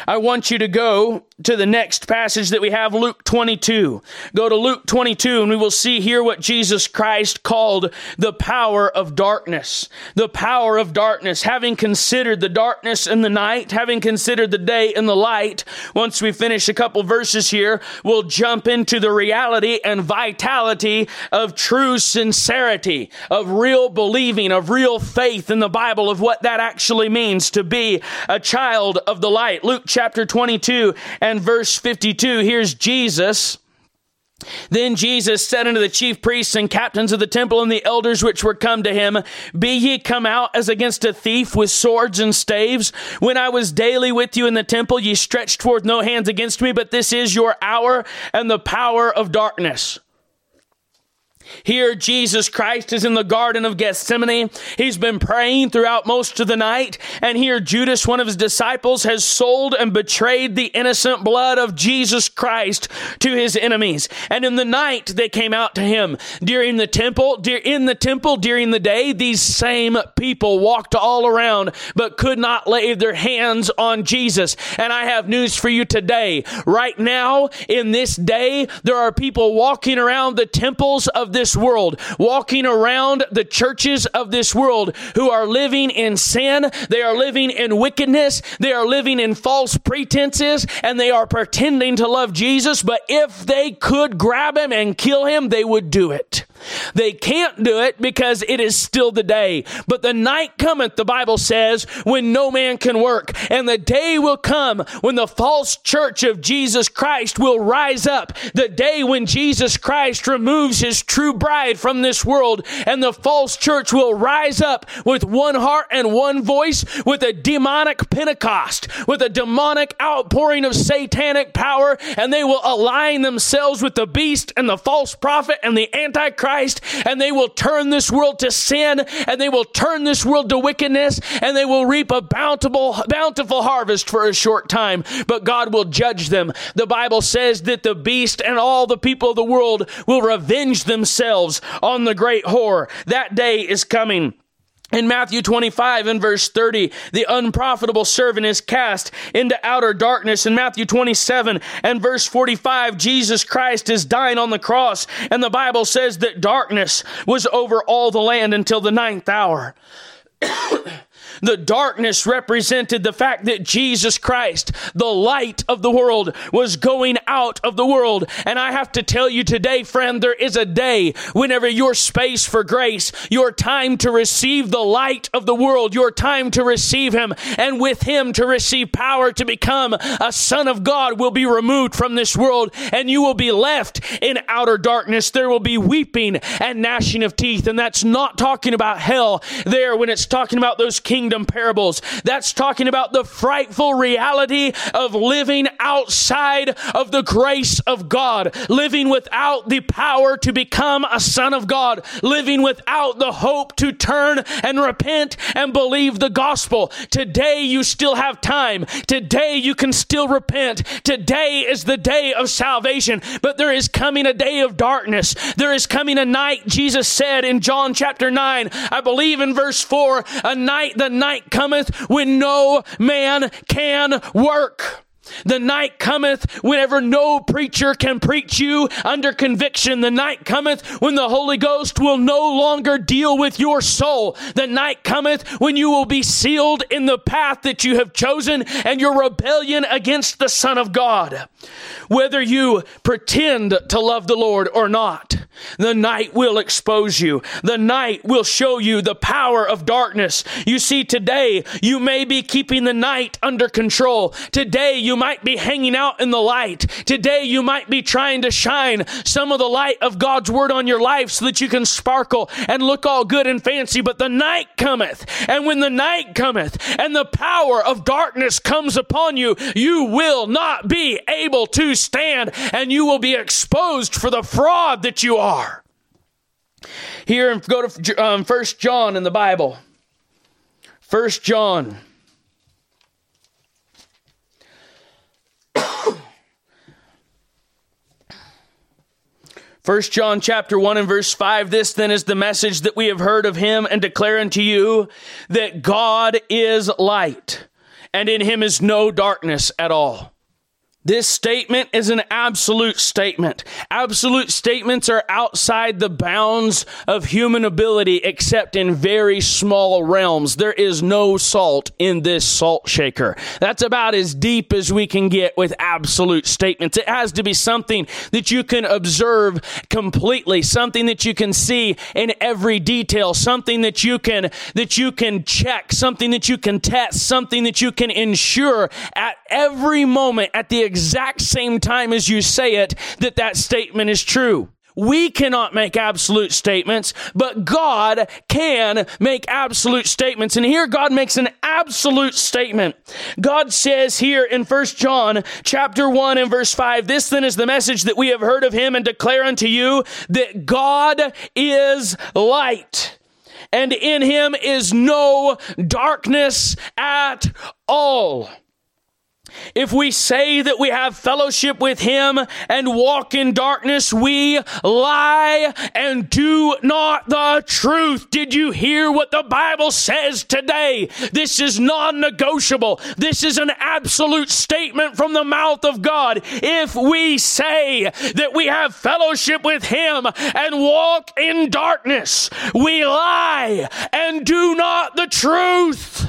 I want you to go to the next passage that we have, Luke 22. Go to Luke 22, and we will see here what Jesus Christ called the power of darkness. The power of darkness. Having considered the darkness and the night, having considered the day and the light, once we finish a couple verses here, we'll jump into the reality and vitality of true sincerity, of real believing, of real faith in the Bible, of what that actually means to be a child of the light. Luke chapter 22 and verse 52, here's Jesus. Then Jesus said unto the chief priests and captains of the temple and the elders which were come to him, Be ye come out as against a thief with swords and staves? When I was daily with you in the temple, ye stretched forth no hands against me, but this is your hour and the power of darkness. Here, Jesus Christ is in the Garden of Gethsemane. He's been praying throughout most of the night. And here, Judas, one of his disciples, has sold and betrayed the innocent blood of Jesus Christ to his enemies. And in the night, they came out to him. In the temple, during the day, these same people walked all around, but could not lay their hands on Jesus. And I have news for you today. Right now, in this day, there are people walking around the temples of this world, walking around the churches of this world, who are living in sin. They are living in wickedness. They are living in false pretenses, and they are pretending to love Jesus. But if they could grab him and kill him, they would do it. They can't do it because it is still the day. But the night cometh, the Bible says, when no man can work. And the day will come when the false church of Jesus Christ will rise up. The day when Jesus Christ removes his true bride from this world, and the false church will rise up with one heart and one voice, with a demonic Pentecost, with a demonic outpouring of satanic power, and they will align themselves with the beast and the false prophet and the Antichrist, and they will turn this world to sin, and they will turn this world to wickedness, and they will reap a bountiful harvest for a short time, but God will judge them. The Bible says that the beast and all the people of the world will revenge themselves on the great whore. That day is coming. In Matthew 25 and verse 30, the unprofitable servant is cast into outer darkness. In Matthew 27 and verse 45, Jesus Christ is dying on the cross, and the Bible says that darkness was over all the land until the ninth hour. The darkness represented the fact that Jesus Christ, the light of the world, was going out of the world. And I have to tell you today, friend, there is a day whenever your space for grace, your time to receive the light of the world, your time to receive him, and with him to receive power to become a son of God, will be removed from this world, and you will be left in outer darkness. There will be weeping and gnashing of teeth. And that's not talking about hell there when it's talking about those kingdom parables. That's talking about the frightful reality of living outside of the grace of God, living without the power to become a son of God, living without the hope to turn and repent and believe the gospel. Today you still have time. Today you can still repent. Today is the day of salvation, but there is coming a day of darkness. There is coming a night, Jesus said in John chapter 9, I believe in verse 4, the night cometh when no man can work. The night cometh whenever no preacher can preach you under conviction. The night cometh when the Holy Ghost will no longer deal with your soul. The night cometh when you will be sealed in the path that you have chosen and your rebellion against the Son of God. Whether you pretend to love the Lord or not, the night will expose you. The night will show you the power of darkness. You see, today you may be keeping the night under control. Today you might be hanging out in the light. Today you might be trying to shine some of the light of God's word on your life so that you can sparkle and look all good and fancy. But the night cometh, and when the night cometh and the power of darkness comes upon you, you will not be able to stand, and you will be exposed for the fraud that you are. Here, go to 1 John in the Bible. 1 John. First John chapter 1 and verse 5, this then is the message that we have heard of him and declare unto you, that God is light, and in him is no darkness at all. This statement is an absolute statement. Absolute statements are outside the bounds of human ability, except in very small realms. There is no salt in this salt shaker. That's about as deep as we can get with absolute statements. It has to be something that you can observe completely, something that you can see in every detail, something that you can check, something that you can test, something that you can ensure at every moment, at the exact same time as you say it, that statement is true. We cannot make absolute statements, but God can make absolute statements. And here God makes an absolute statement. God says here in 1 John chapter 1 and verse 5, "This then is the message that we have heard of him and declare unto you, that God is light, and in him is no darkness at all. If we say that we have fellowship with him and walk in darkness, we lie and do not the truth." Did you hear what the Bible says today? This is non-negotiable. This is an absolute statement from the mouth of God. If we say that we have fellowship with him and walk in darkness, we lie and do not the truth.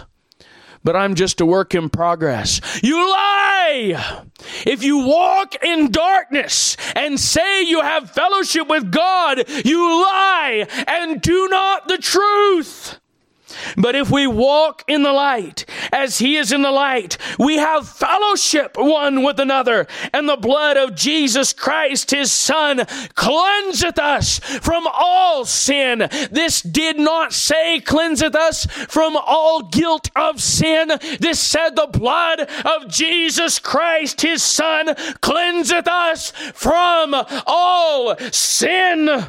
But I'm just a work in progress. You lie! If you walk in darkness and say you have fellowship with God, you lie and do not the truth. But if we walk in the light, as he is in the light, we have fellowship one with another, and the blood of Jesus Christ, his Son, cleanseth us from all sin. This did not say cleanseth us from all guilt of sin. This said the blood of Jesus Christ, his Son, cleanseth us from all sin.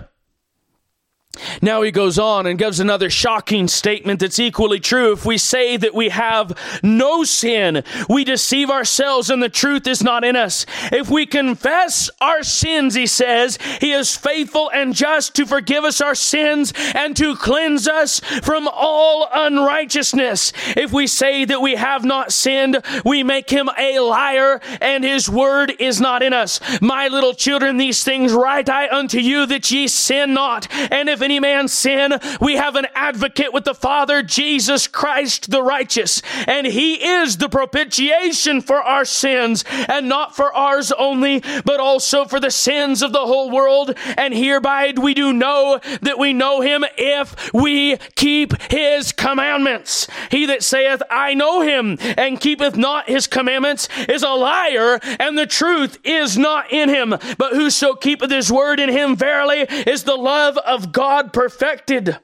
Now he goes on and gives another shocking statement that's equally true. If we say that we have no sin, we deceive ourselves and the truth is not in us. If we confess our sins, he says, he is faithful and just to forgive us our sins and to cleanse us from all unrighteousness. If we say that we have not sinned, we make him a liar and his word is not in us. My little children, these things write I unto you that ye sin not. And if any man sin, we have an advocate with the Father, Jesus Christ the righteous, and he is the propitiation for our sins, and not for ours only, but also for the sins of the whole world. And hereby we do know that we know him, if we keep his commandments. He that saith, I know him, and keepeth not his commandments, is a liar, and the truth is not in him. But whoso keepeth his word, in him verily is the love of God perfected.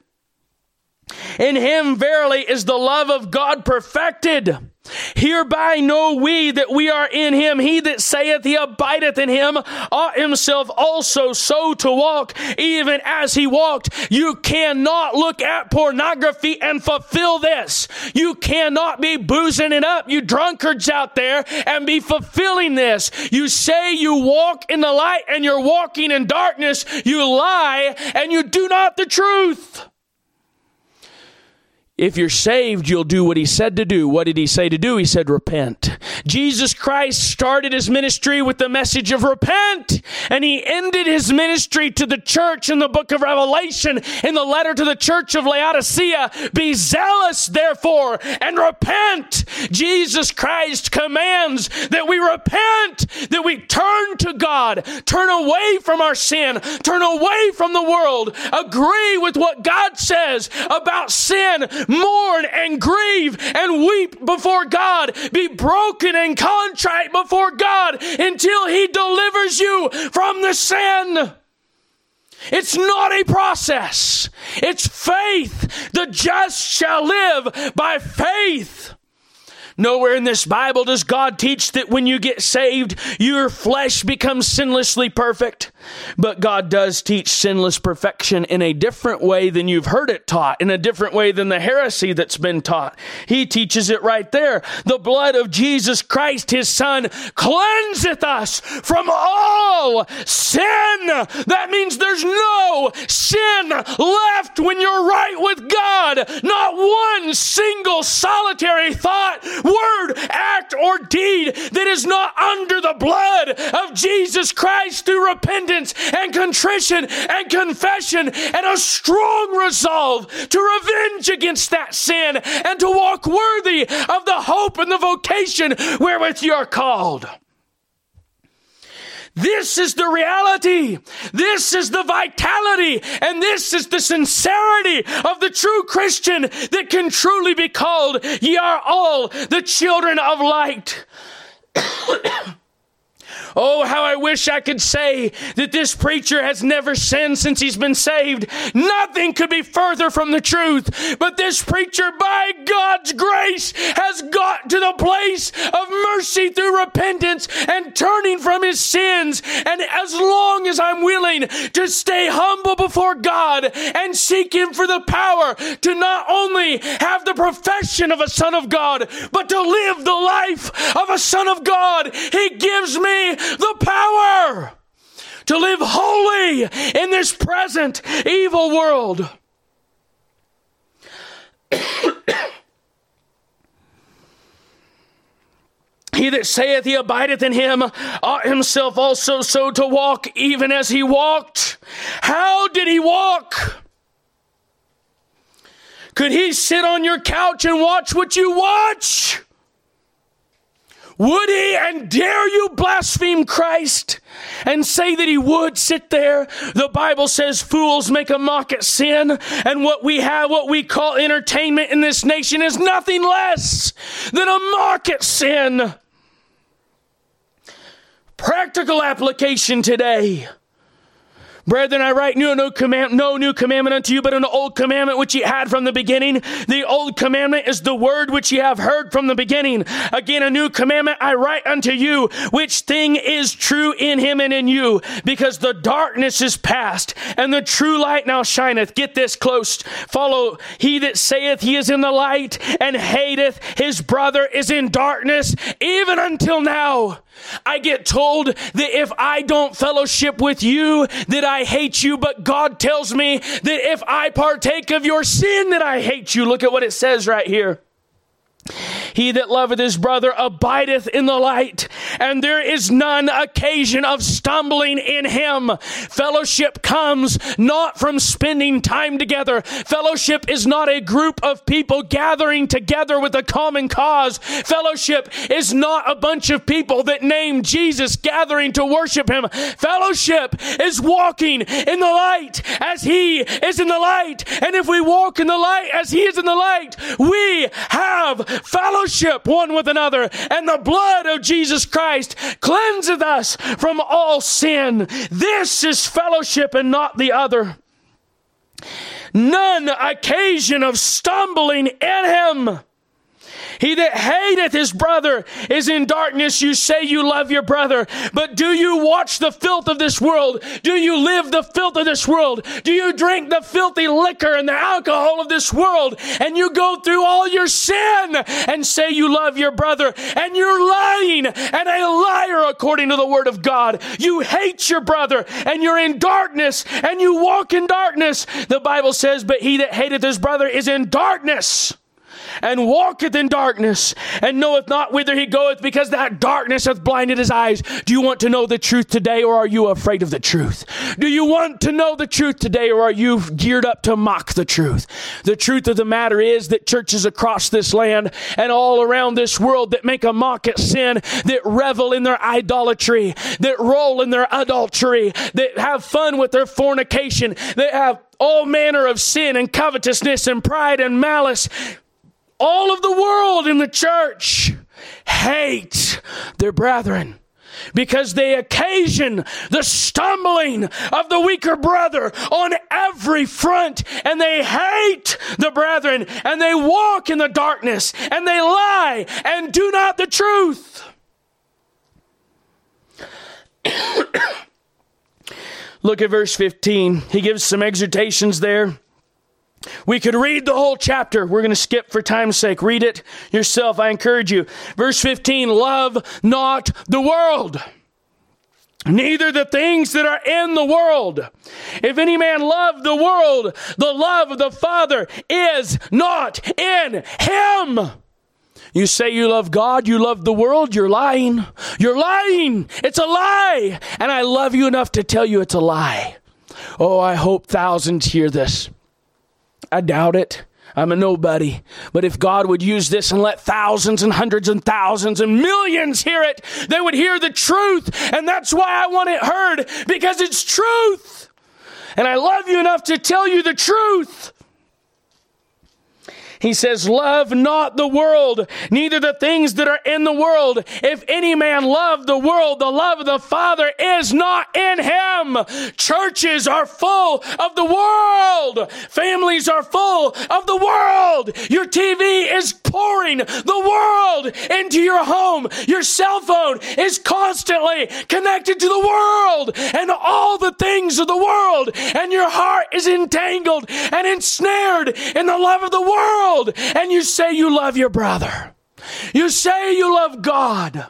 In him verily is the love of God perfected. Hereby know we that we are in him. He that saith he abideth in him ought himself also so to walk, even as he walked. You cannot look at pornography and fulfill this. You cannot be boozing it up, you drunkards out there, and be fulfilling this. You say you walk in the light and you're walking in darkness. You lie and you do not the truth. If you're saved, you'll do what he said to do. What did he say to do? He said, repent. Jesus Christ started his ministry with the message of repent, and he ended his ministry to the church in the book of Revelation, in the letter to the church of Laodicea. Be zealous, therefore, and repent. Jesus Christ commands that we repent, that we turn to God, turn away from our sin, turn away from the world, agree with what God says about sin, mourn and grieve and weep before God. Be broken and contrite before God until he delivers you from the sin. It's not a process. It's faith. The just shall live by faith. Nowhere in this Bible does God teach that when you get saved, your flesh becomes sinlessly perfect. But God does teach sinless perfection in a different way than you've heard it taught, in a different way than the heresy that's been taught. He teaches it right there. The blood of Jesus Christ, his Son, cleanseth us from all sin. That means there's no sin left when you're right with God. Not one single solitary thought, word, act, or deed that is not under the blood of Jesus Christ through repentance and contrition and confession and a strong resolve to revenge against that sin and to walk worthy of the hope and the vocation wherewith you are called. This is the reality. This is the vitality. And this is the sincerity of the true Christian that can truly be called, ye are all the children of light. Oh, how I wish I could say that this preacher has never sinned since he's been saved. Nothing could be further from the truth. But this preacher, by God's grace, has got to the place of mercy through repentance and turning from his sins. And as long as I'm willing to stay humble before God and seek him for the power to not only have the profession of a son of God, but to live the life of a son of God, he gives me the power to live holy in this present evil world. He that saith he abideth in him ought himself also so to walk even as he walked. How did he walk? Could he sit on your couch and watch what you watch? Would he, and dare you blaspheme Christ and say that he would sit there? The Bible says fools make a mock at sin, and what we have, what we call entertainment in this nation, is nothing less than a mock at sin. Practical application today. Brethren, I write no new commandment unto you, but an old commandment which ye had from the beginning. The old commandment is the word which ye have heard from the beginning. Again, a new commandment I write unto you, which thing is true in him and in you, because the darkness is past, and the true light now shineth. Get this close. Follow. He that saith he is in the light, and hateth his brother, is in darkness, even until now. I get told that if I don't fellowship with you, that I hate you, but God tells me that if I partake of your sin, that I hate you. Look at what it says right here. He that loveth his brother abideth in the light, and there is none occasion of stumbling in him. Fellowship comes not from spending time together. Fellowship is not a group of people gathering together with a common cause. Fellowship is not a bunch of people that name Jesus gathering to worship him. Fellowship is walking in the light as he is in the light. And if we walk in the light as he is in the light, we have fellowship one with another, and the blood of Jesus Christ cleanseth us from all sin. This is fellowship and not the other. None occasion of stumbling in him. He that hateth his brother is in darkness. You say you love your brother, but do you watch the filth of this world? Do you live the filth of this world? Do you drink the filthy liquor and the alcohol of this world? And you go through all your sin and say you love your brother, and you're lying and a liar according to the word of God. You hate your brother, and you're in darkness, and you walk in darkness. The Bible says, but he that hateth his brother is in darkness, and walketh in darkness, and knoweth not whither he goeth, because that darkness hath blinded his eyes. Do you want to know the truth today, or are you afraid of the truth? Do you want to know the truth today, or are you geared up to mock the truth? The truth of the matter is that churches across this land and all around this world that make a mock at sin, that revel in their idolatry, that roll in their adultery, that have fun with their fornication, that have all manner of sin and covetousness and pride and malice, all of the world in the church hate their brethren because they occasion the stumbling of the weaker brother on every front, and they hate the brethren, and they walk in the darkness, and they lie and do not the truth. Look at verse 15. He gives some exhortations there. We could read the whole chapter. We're going to skip for time's sake. Read it yourself. I encourage you. Verse 15, love not the world, neither the things that are in the world. If any man love the world, the love of the Father is not in him. You say you love God, you love the world, you're lying. You're lying. It's a lie. And I love you enough to tell you it's a lie. Oh, I hope thousands hear this. I doubt it. I'm a nobody. But if God would use this and let thousands and hundreds and thousands and millions hear it, they would hear the truth. And that's why I want it heard, because it's truth. And I love you enough to tell you the truth. He says, love not the world, neither the things that are in the world. If any man love the world, the love of the Father is not in him. Churches are full of the world. Families are full of the world. Your TV is pouring the world into your home. Your cell phone is constantly connected to the world and all the things of the world. And your heart is entangled and ensnared in the love of the world. And you say you love your brother. You say you love God.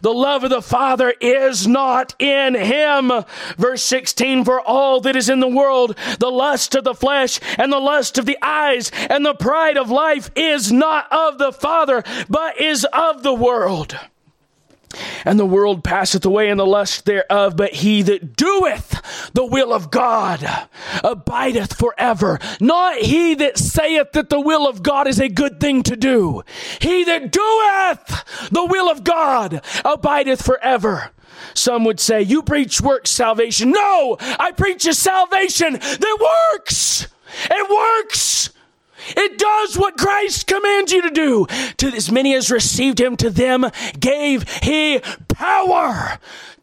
The love of the Father is not in him. Verse 16, for all that is in the world, the lust of the flesh and the lust of the eyes and the pride of life is not of the Father, but is of the world. And the world passeth away in the lust thereof, but he that doeth the will of God abideth forever. Not he that saith that the will of God is a good thing to do. He that doeth the will of God abideth forever. Some would say, you preach works salvation. No, I preach a salvation that works. It works. It does what Christ commands you to do. To as many as received him, to them gave he power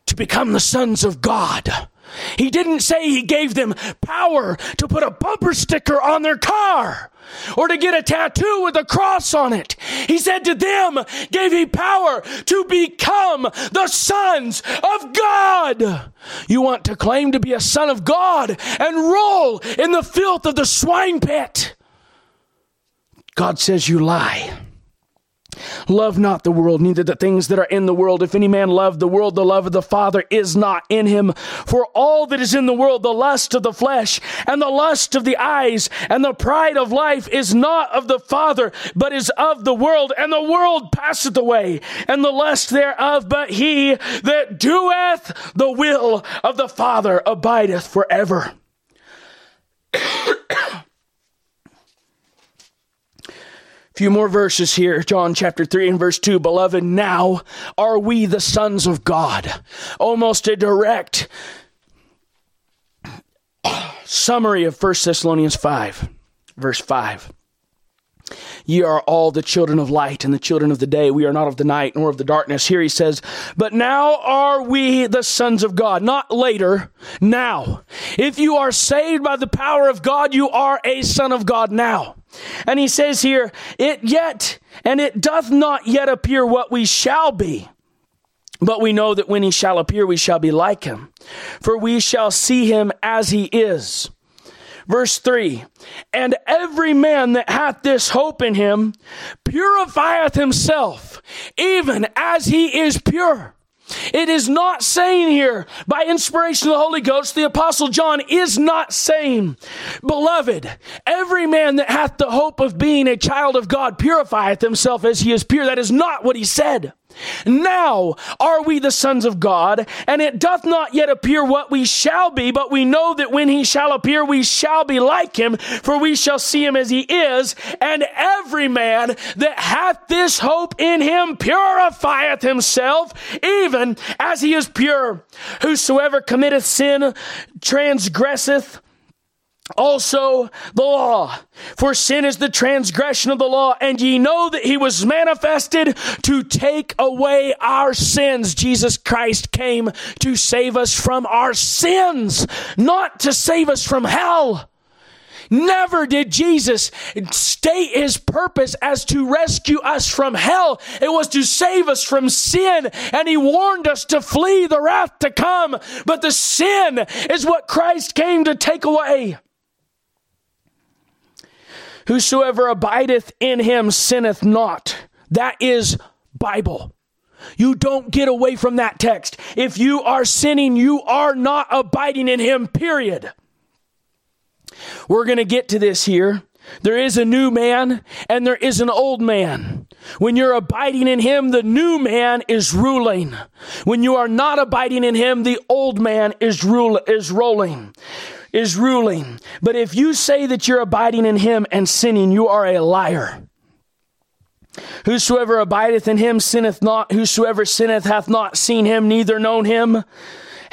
to become the sons of God. He didn't say he gave them power to put a bumper sticker on their car or to get a tattoo with a cross on it. He said to them gave he power to become the sons of God. You want to claim to be a son of God and roll in the filth of the swine pit. God says you lie. Love not the world, neither the things that are in the world. If any man love the world, the love of the Father is not in him. For all that is in the world, the lust of the flesh and the lust of the eyes and the pride of life is not of the Father, but is of the world. And the world passeth away and the lust thereof, but he that doeth the will of the Father abideth forever. Few more verses here. John chapter 3 and verse 2. Beloved, now are we the sons of God. Almost a direct summary of 1 Thessalonians 5, verse 5. Ye are all the children of light and the children of the day. We are not of the night nor of the darkness. Here he says, but now are we the sons of God. Not later, now. If you are saved by the power of God, you are a son of God now. And he says here, it doth not yet appear what we shall be. But we know that when he shall appear, we shall be like him. For we shall see him as he is. Verse 3, and every man that hath this hope in him purifieth himself, even as he is pure. It is not saying here, by inspiration of the Holy Ghost, the Apostle John is not saying, beloved, every man that hath the hope of being a child of God purifieth himself as he is pure. That is not what he said. Now are we the sons of God, and it doth not yet appear what we shall be, but we know that when he shall appear, we shall be like him, for we shall see him as he is. And every man that hath this hope in him purifieth himself, even as he is pure. Whosoever committeth sin transgresseth also the law, for sin is the transgression of the law, and ye know that he was manifested to take away our sins. Jesus Christ came to save us from our sins, not to save us from hell. Never did Jesus state his purpose as to rescue us from hell. It was to save us from sin, and he warned us to flee the wrath to come. But the sin is what Christ came to take away. Whosoever abideth in him sinneth not. That is Bible. You don't get away from that text. If you are sinning, you are not abiding in him, period. We're going to get to this here. There is a new man and there is an old man. When you're abiding in him, the new man is ruling. When you are not abiding in him, the old man is ruling. But if you say that you're abiding in him and sinning, you are a liar. Whosoever abideth in him sinneth not. Whosoever sinneth hath not seen him, neither known him.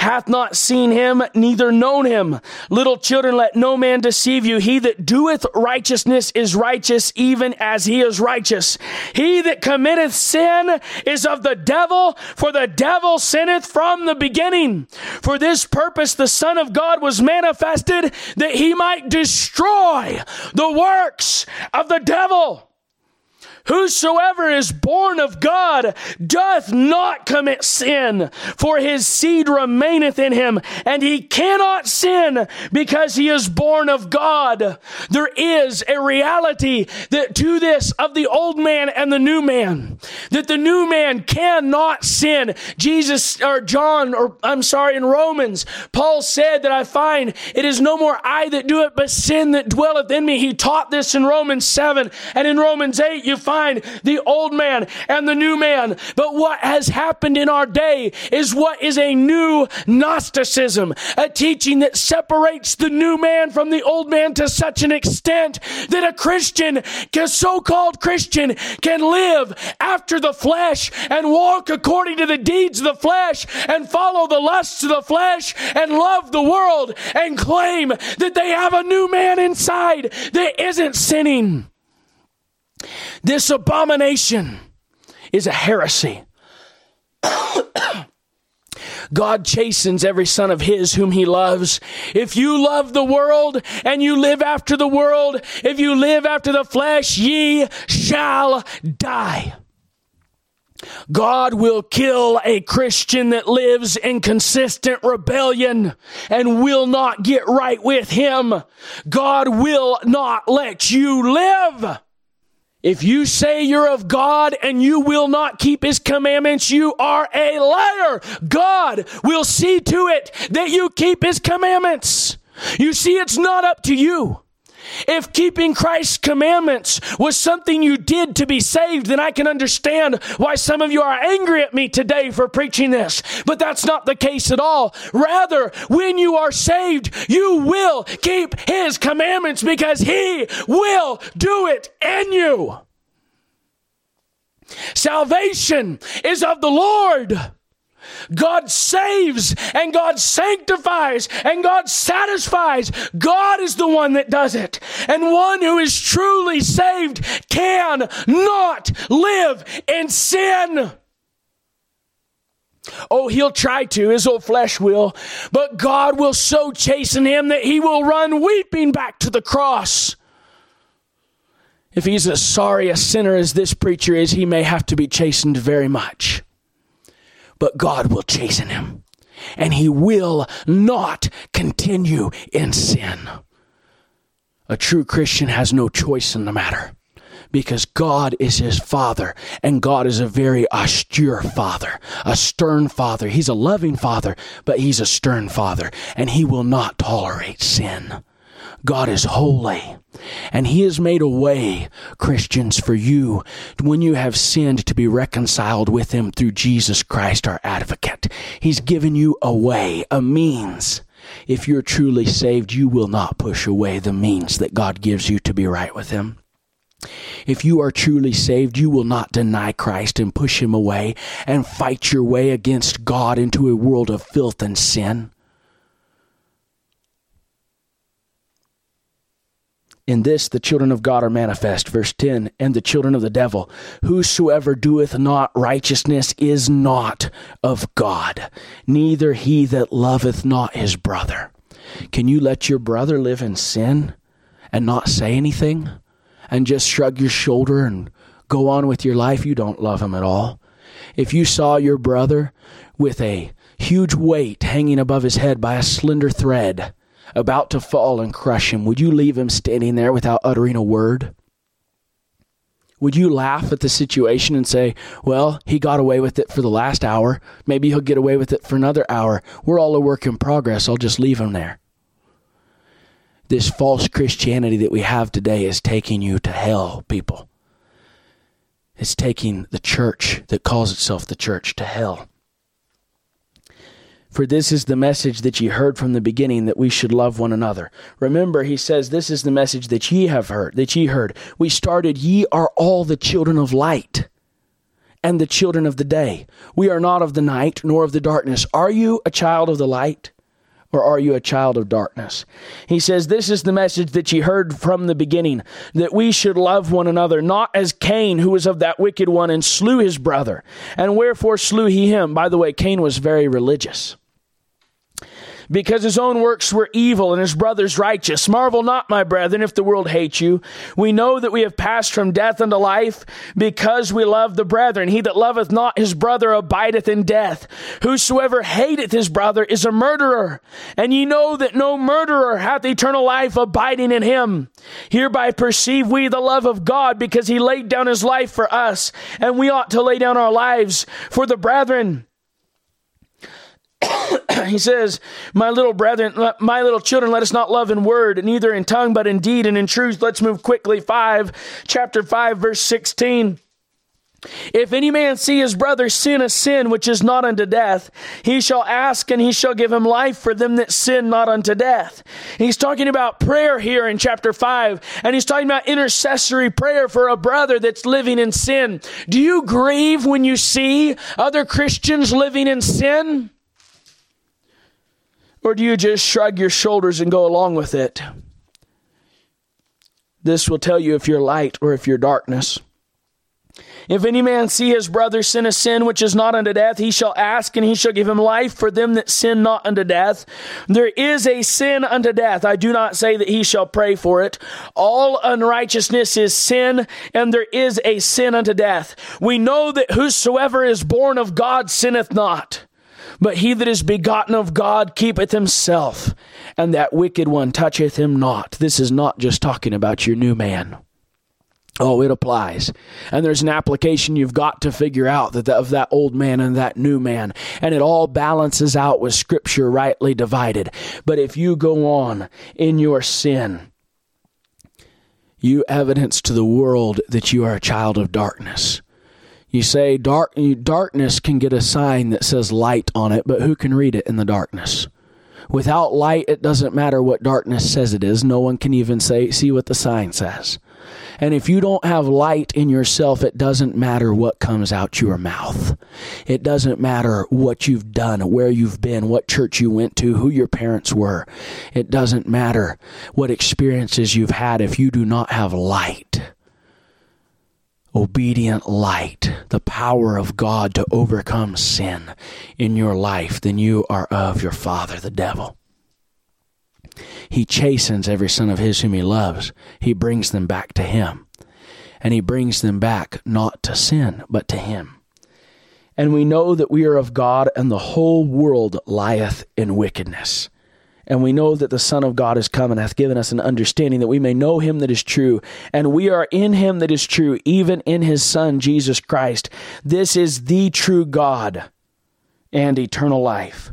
hath not seen him, neither known him. Little children, let no man deceive you. He that doeth righteousness is righteous, even as he is righteous. He that committeth sin is of the devil, for the devil sinneth from the beginning. For this purpose the Son of God was manifested, that he might destroy the works of the devil. Whosoever is born of God doth not commit sin, for his seed remaineth in him, and he cannot sin because he is born of God. There is a reality that to this of the old man and the new man, that the new man cannot sin. In Romans, Paul said that I find it is no more I that do it, but sin that dwelleth in me. He taught this in Romans 7, and in Romans 8, you find the old man and the new man. But what has happened in our day is what is a new Gnosticism, a teaching that separates the new man from the old man to such an extent that a so-called Christian can live after the flesh and walk according to the deeds of the flesh and follow the lusts of the flesh and love the world and claim that they have a new man inside that isn't sinning. This abomination is a heresy. God chastens every son of his whom he loves. If you love the world and you live after the world, if you live after the flesh, ye shall die. God will kill a Christian that lives in consistent rebellion and will not get right with him. God will not let you live. If you say you're of God and you will not keep his commandments, you are a liar. God will see to it that you keep his commandments. You see, it's not up to you. If keeping Christ's commandments was something you did to be saved, then I can understand why some of you are angry at me today for preaching this. But that's not the case at all. Rather, when you are saved, you will keep his commandments because he will do it in you. Salvation is of the Lord. God saves and God sanctifies and God satisfies. God is the one that does it. And one who is truly saved cannot live in sin. Oh, he'll try to, his old flesh will, but God will so chasten him that he will run weeping back to the cross. If he's as sorry a sinner as this preacher is, he may have to be chastened very much. But God will chasten him, and he will not continue in sin. A true Christian has no choice in the matter, because God is his father, and God is a very austere father, a stern father. He's a loving father, but he's a stern father, and he will not tolerate sin. God is holy, and he has made a way, Christians, for you when you have sinned to be reconciled with him through Jesus Christ, our advocate. He's given you a way, a means. If you're truly saved, you will not push away the means that God gives you to be right with him. If you are truly saved, you will not deny Christ and push him away and fight your way against God into a world of filth and sin. In this, the children of God are manifest. Verse 10, and the children of the devil. Whosoever doeth not righteousness is not of God, neither he that loveth not his brother. Can you let your brother live in sin and not say anything and just shrug your shoulder and go on with your life? You don't love him at all. If you saw your brother with a huge weight hanging above his head by a slender thread, about to fall and crush him, would you leave him standing there without uttering a word? Would you laugh at the situation and say, well, he got away with it for the last hour. Maybe he'll get away with it for another hour. We're all a work in progress. I'll just leave him there. This false Christianity that we have today is taking you to hell, people. It's taking the church that calls itself the church to hell. For this is the message that ye heard from the beginning, that we should love one another. Remember, he says, this is the message that ye heard. We started, ye are all the children of light and the children of the day. We are not of the night nor of the darkness. Are you a child of the light, or are you a child of darkness? He says, this is the message that ye heard from the beginning, that we should love one another, not as Cain, who was of that wicked one, and slew his brother. And wherefore slew he him? By the way, Cain was very religious. Because his own works were evil and his brother's righteous. Marvel not, my brethren, if the world hate you. We know that we have passed from death unto life because we love the brethren. He that loveth not his brother abideth in death. Whosoever hateth his brother is a murderer. And ye know that no murderer hath eternal life abiding in him. Hereby perceive we the love of God, because he laid down his life for us, and we ought to lay down our lives for the brethren. He says, my little brethren, my little children, let us not love in word, neither in tongue, but in deed and in truth. Let's move quickly. Chapter 5, verse 16. If any man see his brother sin a sin which is not unto death, he shall ask, and he shall give him life for them that sin not unto death. He's talking about prayer here in chapter 5, and he's talking about intercessory prayer for a brother that's living in sin. Do you grieve when you see other Christians living in sin? Or do you just shrug your shoulders and go along with it? This will tell you if you're light or if you're darkness. If any man see his brother sin a sin which is not unto death, he shall ask, and he shall give him life for them that sin not unto death. There is a sin unto death. I do not say that he shall pray for it. All unrighteousness is sin, and there is a sin unto death. We know that whosoever is born of God sinneth not. But he that is begotten of God keepeth himself, and that wicked one toucheth him not. This is not just talking about your new man. Oh, it applies. And there's an application you've got to figure out of that old man and that new man. And it all balances out with Scripture rightly divided. But if you go on in your sin, you evidence to the world that you are a child of darkness. You say darkness can get a sign that says light on it, but who can read it in the darkness? Without light, it doesn't matter what darkness says it is. No one can even see what the sign says. And if you don't have light in yourself, it doesn't matter what comes out your mouth. It doesn't matter what you've done, where you've been, what church you went to, who your parents were. It doesn't matter what experiences you've had if you do not have light. Obedient light, the power of God to overcome sin in your life, then you are of your father, the devil. He chastens every son of his whom he loves. He brings them back to him. And he brings them back not to sin, but to him. And we know that we are of God, and the whole world lieth in wickedness. And we know that the Son of God is come and hath given us an understanding that we may know him that is true. And we are in him that is true, even in his Son, Jesus Christ. This is the true God and eternal life.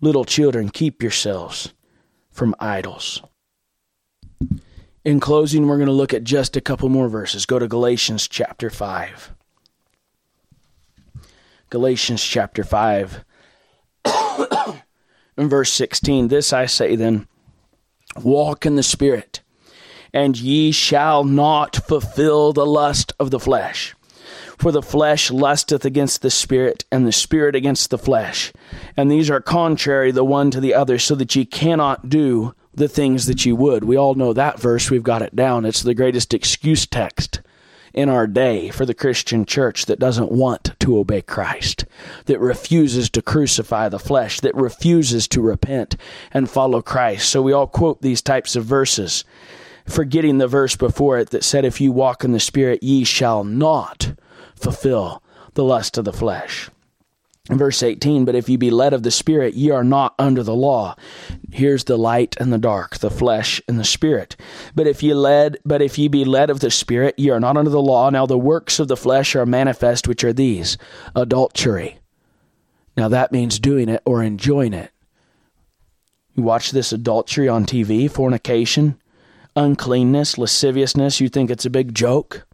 Little children, keep yourselves from idols. In closing, we're going to look at just a couple more verses. Go to Galatians chapter 5. Galatians chapter 5. In verse 16, this I say then, walk in the Spirit, and ye shall not fulfill the lust of the flesh. For the flesh lusteth against the Spirit, and the Spirit against the flesh. And these are contrary the one to the other, so that ye cannot do the things that ye would. We all know that verse. We've got it down. It's the greatest excuse text in our day for the Christian church that doesn't want to obey Christ, that refuses to crucify the flesh, that refuses to repent and follow Christ. So we all quote these types of verses, forgetting the verse before it that said, if you walk in the Spirit, ye shall not fulfill the lust of the flesh. In verse 18, but if ye be led of the Spirit, ye are not under the law. Here's the light and the dark, the flesh and the Spirit. But if ye be led of the Spirit, ye are not under the law. Now the works of the flesh are manifest, which are these: adultery. Now that means doing it or enjoying it. You watch this adultery on TV, fornication, uncleanness, lasciviousness. You think it's a big joke.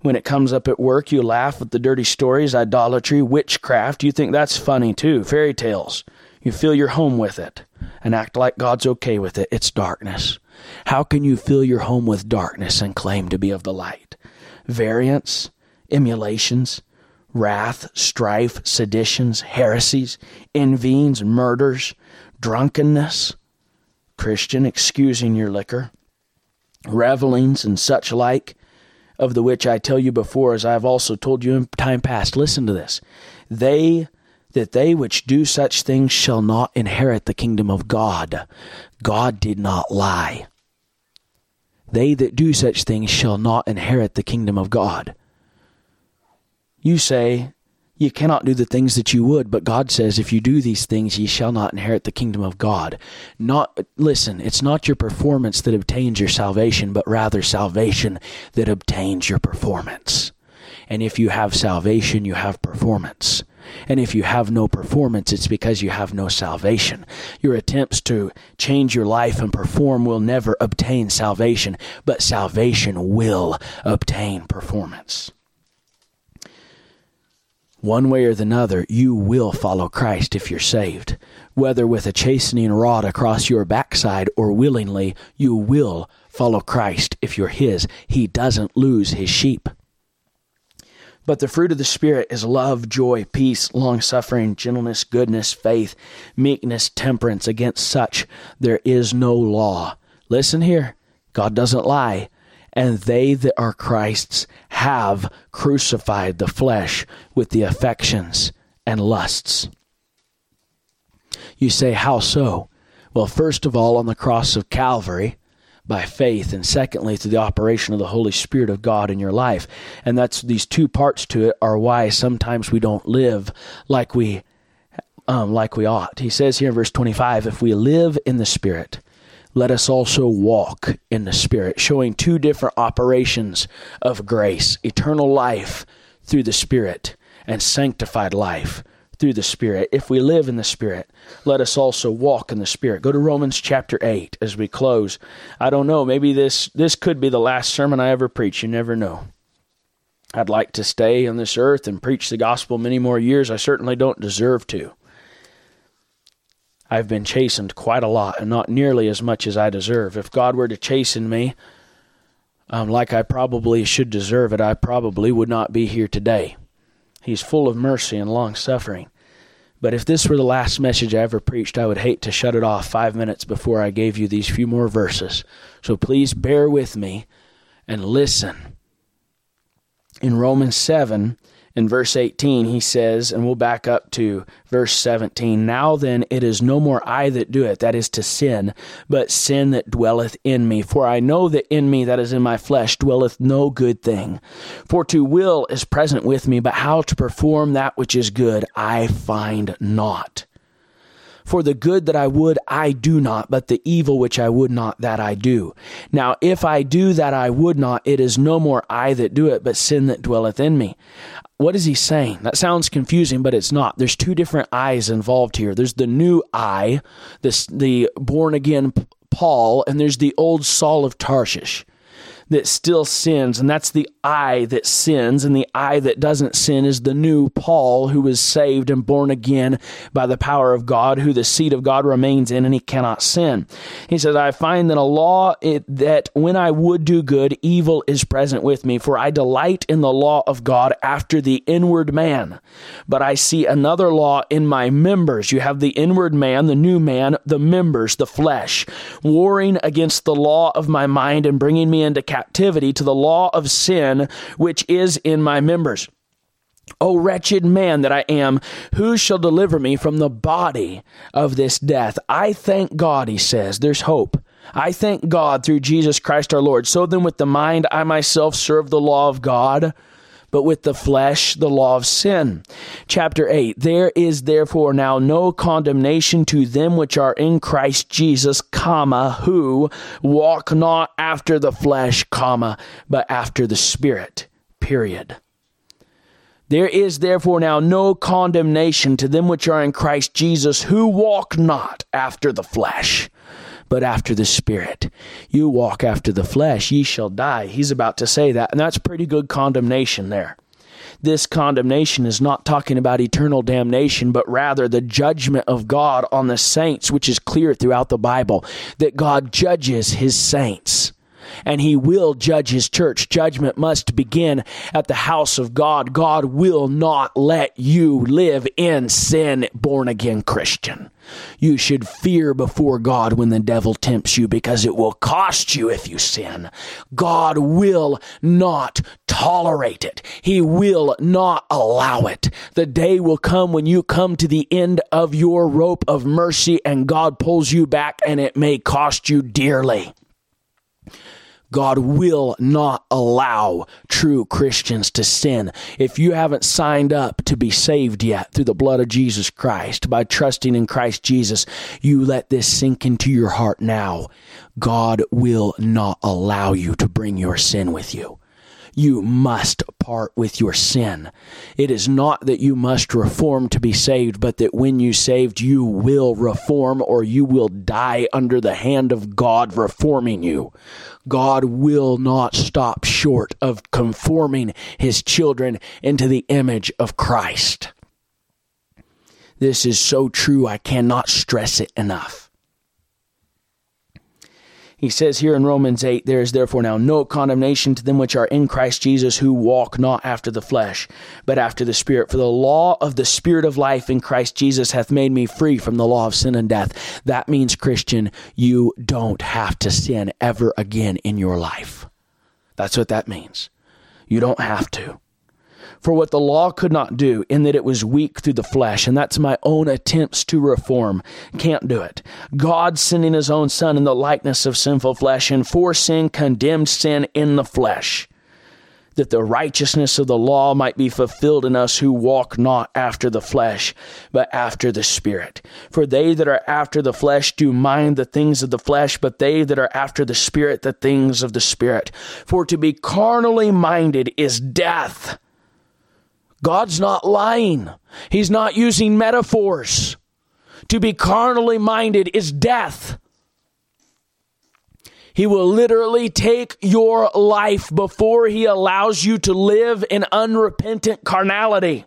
When it comes up at work, you laugh at the dirty stories, idolatry, witchcraft. You think that's funny too. Fairy tales. You fill your home with it and act like God's okay with it. It's darkness. How can you fill your home with darkness and claim to be of the light? Variance, emulations, wrath, strife, seditions, heresies, envyings, murders, drunkenness, Christian, excusing your liquor, revelings, and such like, of the which I tell you before, as I have also told you in time past. Listen to this. They which do such things shall not inherit the kingdom of God. God did not lie. They that do such things shall not inherit the kingdom of God. You say, you cannot do the things that you would, but God says, if you do these things, ye shall not inherit the kingdom of God. Listen, it's not your performance that obtains your salvation, but rather salvation that obtains your performance. And if you have salvation, you have performance. And if you have no performance, it's because you have no salvation. Your attempts to change your life and perform will never obtain salvation, but salvation will obtain performance. One way or another, you will follow Christ if you're saved. Whether with a chastening rod across your backside or willingly, you will follow Christ if you're His. He doesn't lose His sheep. But the fruit of the Spirit is love, joy, peace, long-suffering, gentleness, goodness, faith, meekness, temperance. Against such there is no law. Listen here. God doesn't lie. And they that are Christ's have crucified the flesh with the affections and lusts. You say, how so? Well, first of all, on the cross of Calvary, by faith, and secondly, through the operation of the Holy Spirit of God in your life. And that's these two parts to it are why sometimes we don't live like we ought. He says here in verse 25, if we live in the Spirit, let us also walk in the Spirit, showing two different operations of grace: eternal life through the Spirit and sanctified life through the Spirit. If we live in the Spirit, let us also walk in the Spirit. Go to Romans chapter 8 as we close. I don't know, maybe this could be the last sermon I ever preach. You never know. I'd like to stay on this earth and preach the gospel many more years. I certainly don't deserve to. I've been chastened quite a lot and not nearly as much as I deserve. If God were to chasten me like I probably should deserve it, I probably would not be here today. He's full of mercy and long-suffering. But if this were the last message I ever preached, I would hate to shut it off 5 minutes before I gave you these few more verses. So please bear with me and listen. In Romans 7, in verse 18, he says, and we'll back up to verse 17, now then, it is no more I that do it, that is to sin, but sin that dwelleth in me. For I know that in me, that is in my flesh, dwelleth no good thing. For to will is present with me, but how to perform that which is good, I find not. For the good that I would, I do not, but the evil which I would not, that I do. Now, if I do that I would not, it is no more I that do it, but sin that dwelleth in me. What is he saying? That sounds confusing, but it's not. There's two different I's involved here. There's the new I, the born-again Paul, and there's the old Saul of Tarshish that still sins, and that's the I that sins, and the I that doesn't sin is the new Paul who was saved and born again by the power of God, who the seed of God remains in, and he cannot sin. He says, I find that that when I would do good, evil is present with me, for I delight in the law of God after the inward man. But I see another law in my members. You have the inward man, the new man, the members, the flesh, warring against the law of my mind and bringing me into captivity to the law of sin, which is in my members. O wretched man that I am, who shall deliver me from the body of this death? I thank God, he says, there's hope. I thank God through Jesus Christ our Lord. So then with the mind I myself serve the law of God, but with the flesh, the law of sin. Chapter 8, there is therefore now no condemnation to them which are in Christ Jesus, who walk not after the flesh, but after the Spirit, period. There is therefore now no condemnation to them which are in Christ Jesus, who walk not after the flesh, but after the Spirit. You walk after the flesh, ye shall die. He's about to say that, and that's pretty good condemnation there. This condemnation is not talking about eternal damnation, but rather the judgment of God on the saints, which is clear throughout the Bible, that God judges His saints. and he will judge his church. Judgment must begin at the house of God. God will not let you live in sin, born-again Christian. You should fear before God when the devil tempts you, because it will cost you if you sin. God will not tolerate it. He will not allow it. The day will come when you come to the end of your rope of mercy and God pulls you back, and it may cost you dearly. God will not allow true Christians to sin. If you haven't signed up to be saved yet through the blood of Jesus Christ, by trusting in Christ Jesus, you let this sink into your heart now. God will not allow you to bring your sin with you. You must part with your sin. It is not that you must reform to be saved, but that when you saved, you will reform, or you will die under the hand of God reforming you. God will not stop short of conforming his children into the image of Christ. This is so true, I cannot stress it enough. He says here in Romans 8, there is therefore now no condemnation to them which are in Christ Jesus, who walk not after the flesh, but after the Spirit. For the law of the Spirit of life in Christ Jesus hath made me free from the law of sin and death. That means, Christian, you don't have to sin ever again in your life. That's what that means. You don't have to. For what the law could not do, in that it was weak through the flesh, and that's my own attempts to reform, can't do it. God sending his own Son in the likeness of sinful flesh, and for sin condemned sin in the flesh, that the righteousness of the law might be fulfilled in us who walk not after the flesh, but after the Spirit. For they that are after the flesh do mind the things of the flesh, but they that are after the Spirit, the things of the Spirit. For to be carnally minded is death. God's not lying. He's not using metaphors. To be carnally minded is death. He will literally take your life before he allows you to live in unrepentant carnality.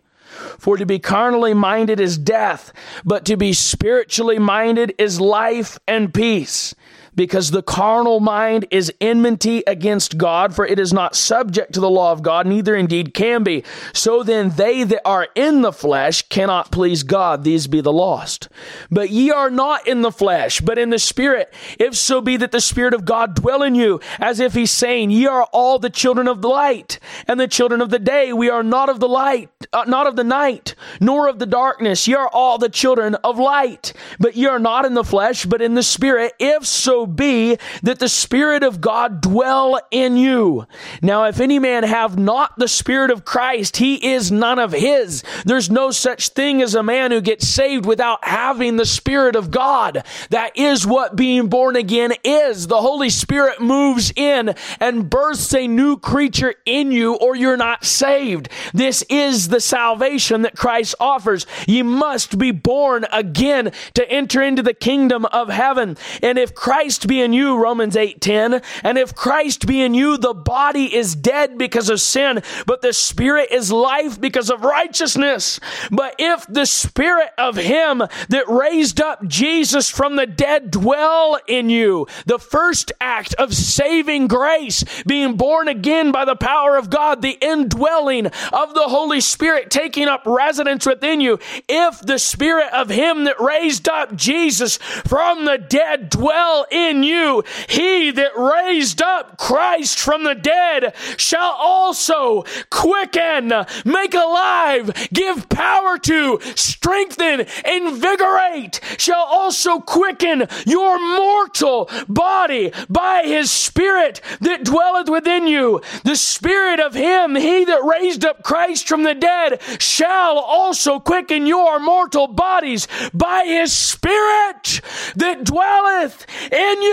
For to be carnally minded is death, but to be spiritually minded is life and peace. Because the carnal mind is enmity against God, for it is not subject to the law of God, neither indeed can be. So then they that are in the flesh cannot please God, these be the lost. But ye are not in the flesh, but in the Spirit, if so be that the Spirit of God dwell in you, as if he's saying, ye are all the children of the light, and the children of the day. We are not of the light, not of the night, nor of the darkness. Ye are all the children of light, but ye are not in the flesh, but in the Spirit, if so be that the Spirit of God dwell in you. Now, if any man have not the Spirit of Christ, he is none of his. There's no such thing as a man who gets saved without having the Spirit of God. That is what being born again is. The Holy Spirit moves in and births a new creature in you, or you're not saved. This is the salvation that Christ offers. You must be born again to enter into the kingdom of heaven. And if Christ be in you, Romans 8:10, and if Christ be in you, the body is dead because of sin, but the Spirit is life because of righteousness. But if the Spirit of him that raised up Jesus from the dead dwell in you, the first act of saving grace, being born again by the power of God, the indwelling of the Holy Spirit taking up residence within you, if the Spirit of him that raised up Jesus from the dead dwell in you, he that raised up Christ from the dead shall also quicken, make alive, give power to, strengthen, invigorate, shall also quicken your mortal body by his Spirit that dwelleth within you. The Spirit of him, he that raised up Christ from the dead, shall also quicken your mortal bodies by his Spirit that dwelleth in you.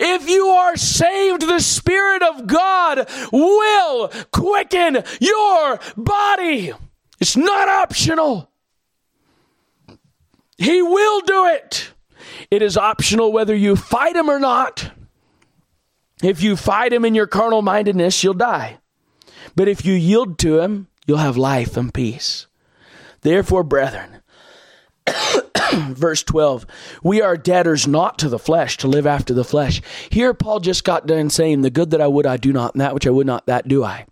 If you are saved, the Spirit of God will quicken your body. It's not optional. He will do it. It is optional whether you fight him or not. If you fight him in your carnal mindedness, you'll die. But if you yield to him, you'll have life and peace. Therefore, brethren, Verse 12, we are debtors not to the flesh to live after the flesh. Here Paul just got done saying, the good that I would I do not, and that which I would not, that do I.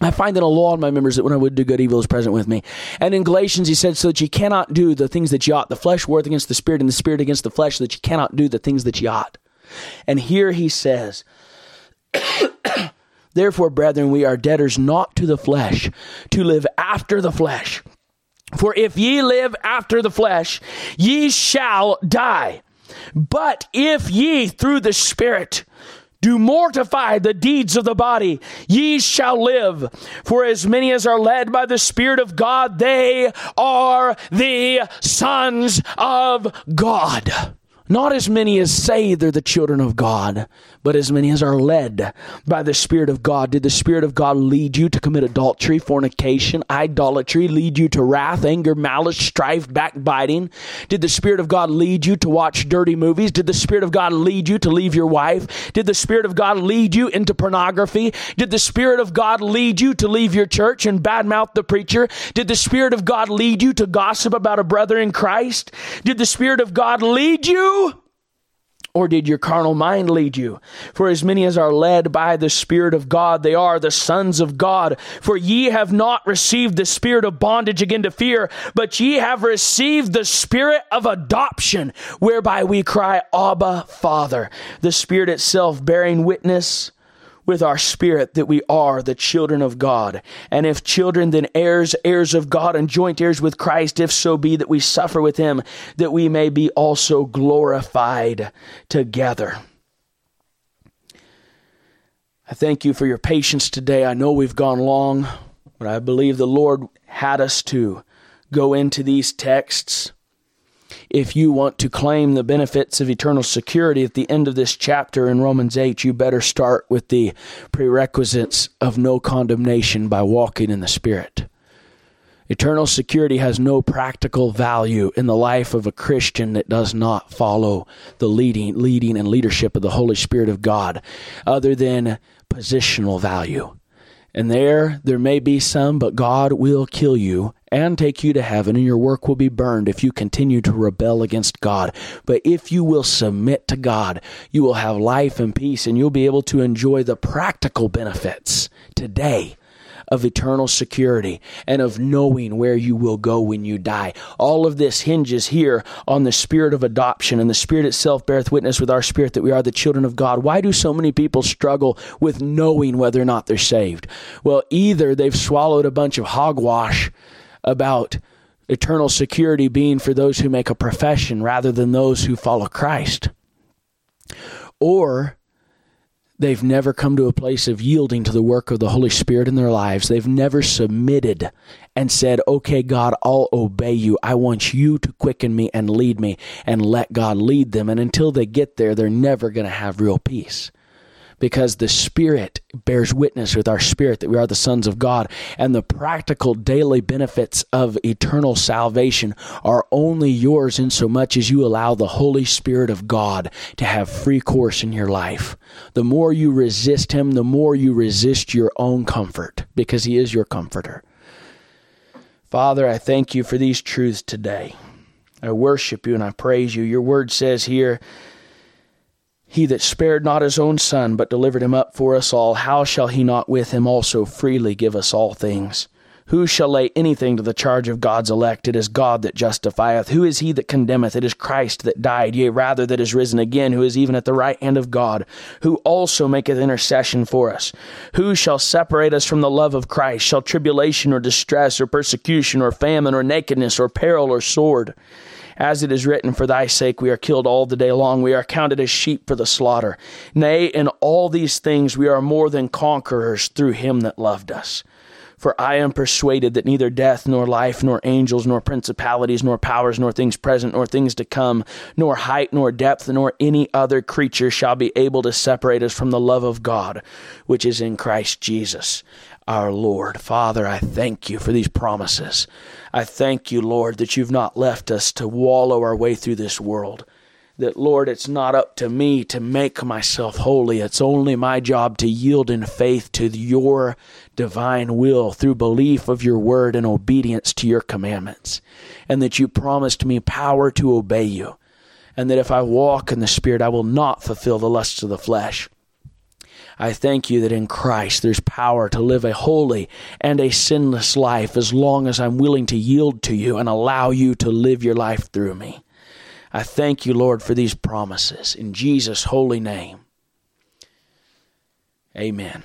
I find that a law in my members that when I would do good, evil is present with me. And in Galatians, he said, so that ye cannot do the things that ye ought. The flesh warreth against the spirit, and the spirit against the flesh, so that ye cannot do the things that ye ought. And here he says, therefore, brethren, we are debtors not to the flesh, to live after the flesh. For if ye live after the flesh, ye shall die. But if ye through the Spirit do mortify the deeds of the body, ye shall live. For as many as are led by the Spirit of God, they are the sons of God. Not as many as say they're the children of God, but as many as are led by the Spirit of God. Did the Spirit of God lead you to commit adultery, fornication, idolatry, lead you to wrath, anger, malice, strife, backbiting? Did the Spirit of God lead you to watch dirty movies? Did the Spirit of God lead you to leave your wife? Did the Spirit of God lead you into pornography? Did the Spirit of God lead you to leave your church and badmouth the preacher? Did the Spirit of God lead you to gossip about a brother in Christ? Did the Spirit of God lead you? Or did your carnal mind lead you? For as many as are led by the Spirit of God, they are the sons of God. For ye have not received the spirit of bondage again to fear, but ye have received the Spirit of adoption, whereby we cry, Abba, Father. The Spirit itself bearing witness with our spirit that we are the children of God. And if children, then heirs, heirs of God, and joint heirs with Christ, if so be that we suffer with him, that we may be also glorified together. I thank you for your patience today. I know we've gone long, but I believe the Lord had us to go into these texts. If you want to claim the benefits of eternal security at the end of this chapter in Romans 8, you better start with the prerequisites of no condemnation by walking in the Spirit. Eternal security has no practical value in the life of a Christian that does not follow the leading and leadership of the Holy Spirit of God, other than positional value. And there may be some, but God will kill you and take you to heaven, and your work will be burned if you continue to rebel against God. But if you will submit to God, you will have life and peace, and you'll be able to enjoy the practical benefits today of eternal security and of knowing where you will go when you die. All of this hinges here on the Spirit of adoption, and the Spirit itself beareth witness with our spirit that we are the children of God. Why do so many people struggle with knowing whether or not they're saved? Well, either they've swallowed a bunch of hogwash about eternal security being for those who make a profession rather than those who follow Christ, or they've never come to a place of yielding to the work of the Holy Spirit in their lives. They've never submitted and said, okay, God, I'll obey you. I want you to quicken me and lead me, and let God lead them. And until they get there, they're never going to have real peace, because the Spirit bears witness with our spirit that we are the sons of God. And the practical daily benefits of eternal salvation are only yours insomuch as you allow the Holy Spirit of God to have free course in your life. The more you resist him, the more you resist your own comfort, because he is your comforter. Father, I thank you for these truths today. I worship you and I praise you. Your word says here, he that spared not his own son, but delivered him up for us all, how shall he not with him also freely give us all things? Who shall lay anything to the charge of God's elect? It is God that justifieth. Who is he that condemneth? It is Christ that died, yea, rather that is risen again, who is even at the right hand of God, who also maketh intercession for us. Who shall separate us from the love of Christ? Shall tribulation or distress or persecution or famine or nakedness or peril or sword? As it is written, for thy sake we are killed all the day long. We are counted as sheep for the slaughter. Nay, in all these things we are more than conquerors through him that loved us. For I am persuaded that neither death, nor life, nor angels, nor principalities, nor powers, nor things present, nor things to come, nor height, nor depth, nor any other creature shall be able to separate us from the love of God, which is in Christ Jesus, our Lord. Father, I thank you for these promises. I thank you, Lord, that you've not left us to wallow our way through this world. that, Lord, it's not up to me to make myself holy. It's only my job to yield in faith to your divine will through belief of your word and obedience to your commandments, and that you promised me power to obey you, and that if I walk in the Spirit, I will not fulfill the lusts of the flesh. I thank you that in Christ there's power to live a holy and a sinless life as long as I'm willing to yield to you and allow you to live your life through me. I thank you, Lord, for these promises. In Jesus' holy name, amen.